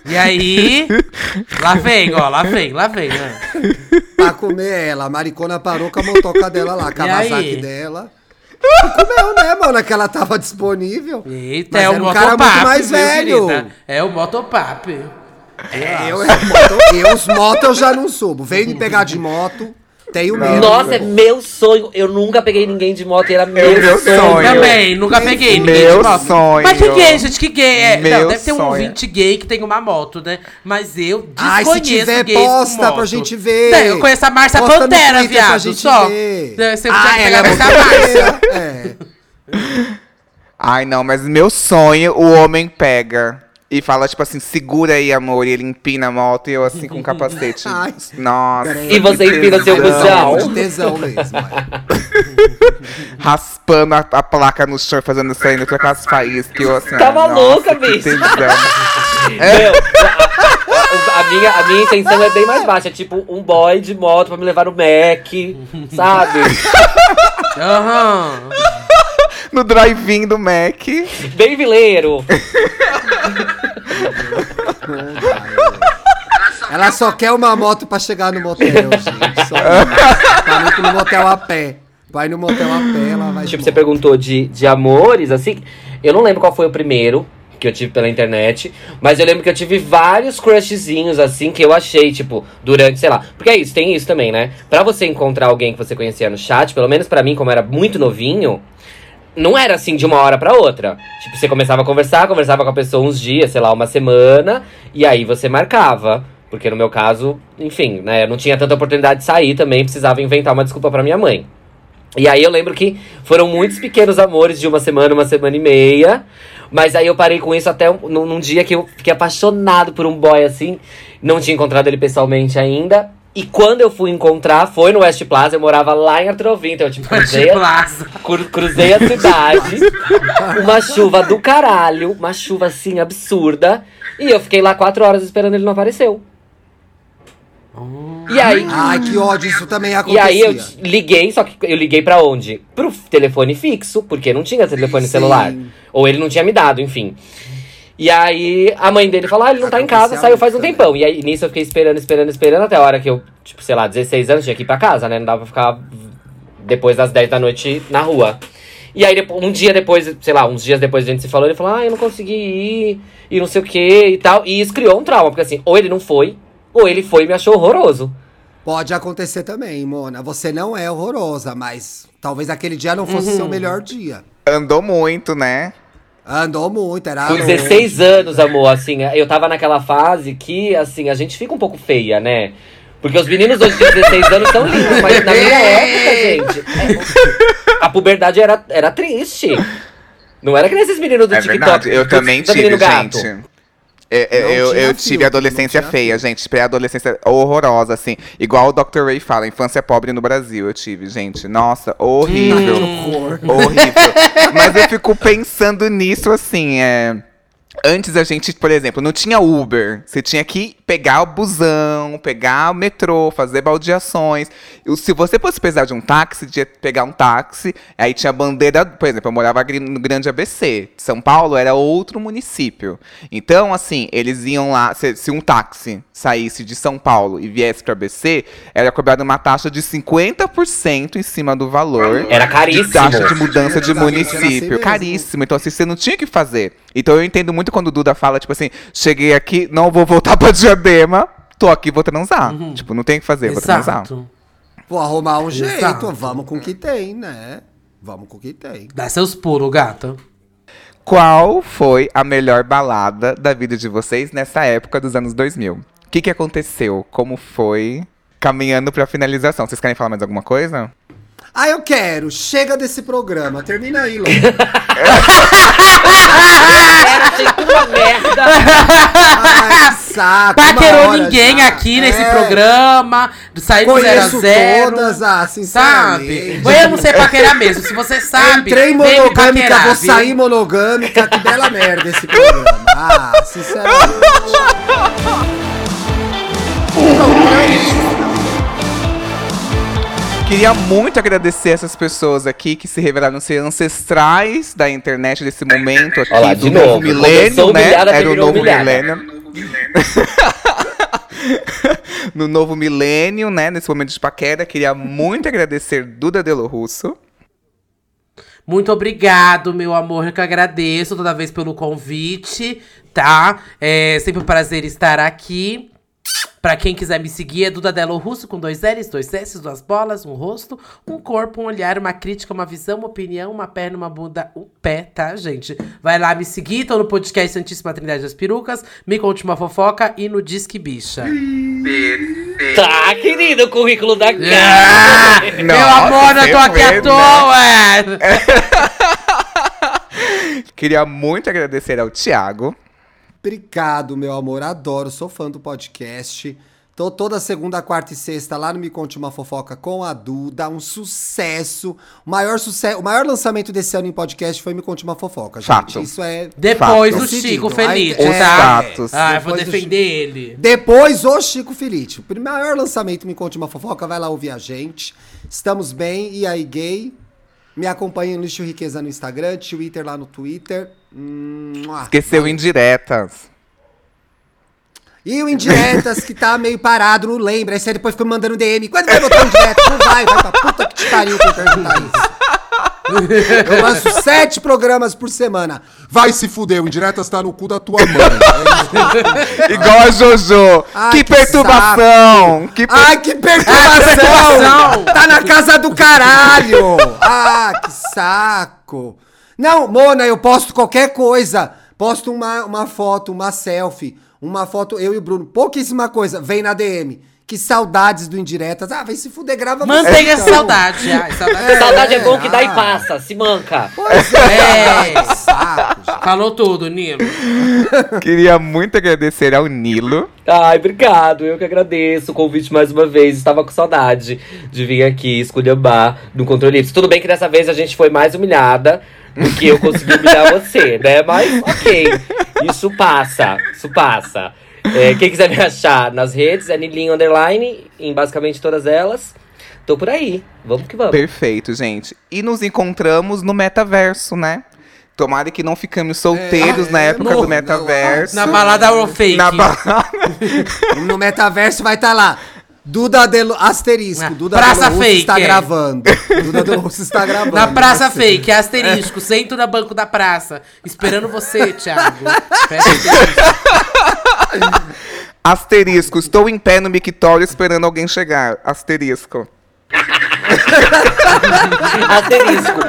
E aí, lá vem, ó, lá vem, lá vem. Né? Pra comer ela, a maricona parou com a motoca dela lá, com a Kawasaki dela. Comeu, né, mano, que ela tava disponível. Eita, Mas é o um cara muito mais velho. Querida. É o motopap. É, eu, eu, eu, os motos eu já não subo. Vem me pegar de moto, tenho medo. Nossa, é meu sonho. Eu nunca peguei ninguém de moto, era meu, é meu sonho. sonho. Também, nunca meu peguei ninguém meu de moto. Sonho. Mas que gay, gente, que gay é? Meu não, deve sonho. ter um ouvinte gay que tem uma moto, né? Mas eu desconheço Ai, se tiver, gays posta com moto. Pra gente ver. Não, eu conheço a Márcia Pantera, viado, pra gente só. Ver. Você ah, já ela pegar é a Márcia. É. Ai, não, mas meu sonho, o homem pega. E fala, tipo assim, segura aí, amor. E ele empina a moto e eu, assim, com um capacete. Ai, nossa. E você empina seu busão. De tesão mesmo. Raspando a, a placa no chão, fazendo isso aí, com as faíscas. Eu, assim, Tava ai, louca, nossa, bicho. é. Meu, a, a, a, minha, a minha intenção é bem mais baixa. É tipo um boy de moto pra me levar no Mac, sabe? Aham. Uhum. No drive-in do Mac. Bem vileiro. Ela só quer uma moto pra chegar no motel, gente. Só tá muito no motel a pé. Vai no motel a pé, ela vai... Tipo, você perguntou de, de amores, assim. Eu não lembro qual foi o primeiro que eu tive pela internet. Mas eu lembro que eu tive vários crushzinhos, assim, que eu achei, tipo, durante, sei lá. Porque é isso, tem isso também, né? Pra você encontrar alguém que você conhecia no chat, pelo menos pra mim, como era muito novinho... Não era assim de uma hora pra outra. Tipo, você começava a conversar, conversava com a pessoa uns dias, sei lá, uma semana. E aí você marcava. Porque no meu caso, enfim, né? Eu não tinha tanta oportunidade de sair também. Precisava inventar uma desculpa pra minha mãe. E aí eu lembro que foram muitos pequenos amores de uma semana, uma semana e meia. Mas aí eu parei com isso até um, num dia que eu fiquei apaixonado por um boy, assim. Não tinha encontrado ele pessoalmente ainda. E quando eu fui encontrar, foi no West Plaza, eu morava lá em Artrovim, então eu tipo, cruzei, a, cru, cruzei a cidade, uma chuva do caralho, uma chuva assim, absurda, e eu fiquei lá quatro horas esperando, ele não apareceu. E aí, ai, que ódio, isso também acontecia. E aí eu liguei, só que eu liguei pra onde? Pro telefone fixo, porque não tinha telefone celular, Sim. ou ele não tinha me dado, enfim. E aí, a mãe dele falou, ah, ele não tá em casa, saiu faz um tempão. E aí, nisso eu fiquei esperando, esperando, esperando, até a hora que eu, tipo, sei lá, dezesseis anos, tinha que ir pra casa, né? Não dava pra ficar depois das dez da noite na rua. E aí, um dia depois, sei lá, uns dias depois a gente se falou, ele falou, ah, eu não consegui ir, e não sei o quê, e tal. E isso criou um trauma, porque assim, ou ele não foi, ou ele foi e me achou horroroso. Pode acontecer também, Mona. Você não é horrorosa, mas talvez aquele dia não fosse o uhum. seu melhor dia. Andou muito, né? Andou muito, era... Com dezesseis anos, amor, assim, eu tava naquela fase que, assim, a gente fica um pouco feia, né? Porque os meninos hoje de dezesseis anos são lindos, mas na minha época, gente, a puberdade era, era triste. Não era que nem esses meninos do é TikTok. Verdade. Eu também tive, gato. gente. Eu, eu, eu tive filho, adolescência feia, gente. Pré-adolescência horrorosa, assim. Igual o doutor Ray fala, infância pobre no Brasil eu tive, gente. Nossa, horrível. Hum. Horrível. Mas eu fico pensando nisso, assim, é... Antes a gente, por exemplo, não tinha Uber. Você tinha que pegar o busão, pegar o metrô, fazer baldeações. Se você fosse precisar de um táxi, tinha que pegar um táxi. Aí tinha bandeira... Por exemplo, eu morava no Grande A B C. São Paulo era outro município. Então, assim, eles iam lá... Se, se um táxi saísse de São Paulo e viesse para A B C, era cobrada uma taxa de cinquenta por cento em cima do valor. Era caríssimo. De taxa de mudança de município. Caríssimo. Então, assim, você não tinha o que fazer. Então, eu entendo muito quando o Duda fala, tipo assim, cheguei aqui, não vou voltar pra Diadema, tô aqui, vou transar. Uhum. Tipo, não tem o que fazer, exato, vou transar. Vou arrumar um jeito, exato, vamos com o que tem, né? Vamos com o que tem. Dá seus pulos, gata. Qual foi a melhor balada da vida de vocês nessa época dos anos dois mil? O que que aconteceu? Como foi? Caminhando pra finalização. Vocês querem falar mais alguma coisa? Ah, eu quero! Chega desse programa. Termina aí, Lô. Era tipo uma merda. Ai, que saco. Paquerou ninguém já aqui nesse é. programa. Saí do zero a zero. Todas, ah, sinceramente. Sabe? Eu não sei paquerar mesmo. Se você sabe. Entrei monogâmica, paquerar, vou sair monogâmica. Que bela merda esse programa. Ah, sinceramente. Queria muito agradecer essas pessoas aqui que se revelaram ser ancestrais da internet desse momento aqui. Olá, do novo, novo milênio, né? Era o novo milênio. No novo milênio, né? Nesse momento de paquera. Queria muito agradecer Duda Delo Russo. Muito obrigado, meu amor. Eu que agradeço toda vez pelo convite, tá? É sempre um prazer estar aqui. Pra quem quiser me seguir, é Duda Delo Russo, com dois L's, dois S's, duas bolas, um rosto, um corpo, um olhar, uma crítica, uma visão, uma opinião, uma perna, uma bunda, um pé, tá, gente? Vai lá me seguir, tô no podcast Santíssima Trindade das Perucas, Me Conte Uma Fofoca e no Disque Bicha. Tá, querido, o currículo da cara. Ah, meu amor, eu tô aqui à toa! Queria muito agradecer ao Thiago. Obrigado, meu amor. Adoro, sou fã do podcast. Tô toda segunda, quarta e sexta lá no Me Conte Uma Fofoca com a Duda. Um sucesso. O maior, sucesso, o maior lançamento desse ano em podcast foi Me Conte Uma Fofoca, gente. Fato. Isso é... Depois fato. O Chico Felite, é, tá? Fatos. Ah, eu vou defender ele. Depois o Chico Felite. O maior lançamento Me Conte Uma Fofoca. Vai lá ouvir a gente. Estamos bem. E aí, gay? Me acompanhem no Lixo Riqueza no Instagram, Twitter lá no Twitter. Esqueceu indiretas. E o indiretas que tá meio parado, não lembra. Aí você depois fica me mandando D M. Quando vai botar um indireto? Não vai, vai pra puta que te pariu pra perguntar isso. Eu lanço sete programas por semana. Vai se fuder, o indiretas tá no cu da tua mãe. Igual a Jojo. Ai, que, que perturbação. Que per... Ai, que perturbação. Tá na casa do caralho. Ah, que saco. Não, Mona, eu posto qualquer coisa. Posto uma, uma foto, uma selfie, uma foto, eu e o Bruno. Pouquíssima coisa, vem na D M. Que saudades do Indiretas. Ah, vem se fuder, grava você. Mantenha então. saudade. Ai, saudade. É, saudade é bom que dá ah. e passa, se manca. Pois é. é. Saco, falou tudo, Nilo. Queria muito agradecer ao Nilo. Ai, obrigado. Eu que agradeço o convite mais uma vez. Estava com saudade de vir aqui esculhambar no Controle Y. Tudo bem que dessa vez a gente foi mais humilhada. Porque eu consegui humilhar você, né? Mas ok, isso passa, isso passa. É, quem quiser me achar nas redes é Nilinho Underline, em basicamente todas elas. Tô por aí, vamos que vamos. Perfeito, gente. E nos encontramos no metaverso, né? Tomara que não ficamos solteiros é, na época no, do metaverso. Na balada ou fake. Na balada. No metaverso vai estar tá lá. Duda Delo asterisco, Duda Delo está gravando. Duda Delo Russo está gravando. Na Praça Fake, asterisco, sento no banco da praça, esperando você, Thiago. Asterisco, estou em pé no mictório esperando alguém chegar. Asterisco. Asterisco.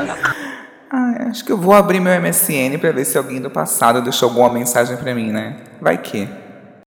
Ah, acho que eu vou abrir meu M S N para ver se alguém do passado deixou alguma mensagem para mim, né? Vai que...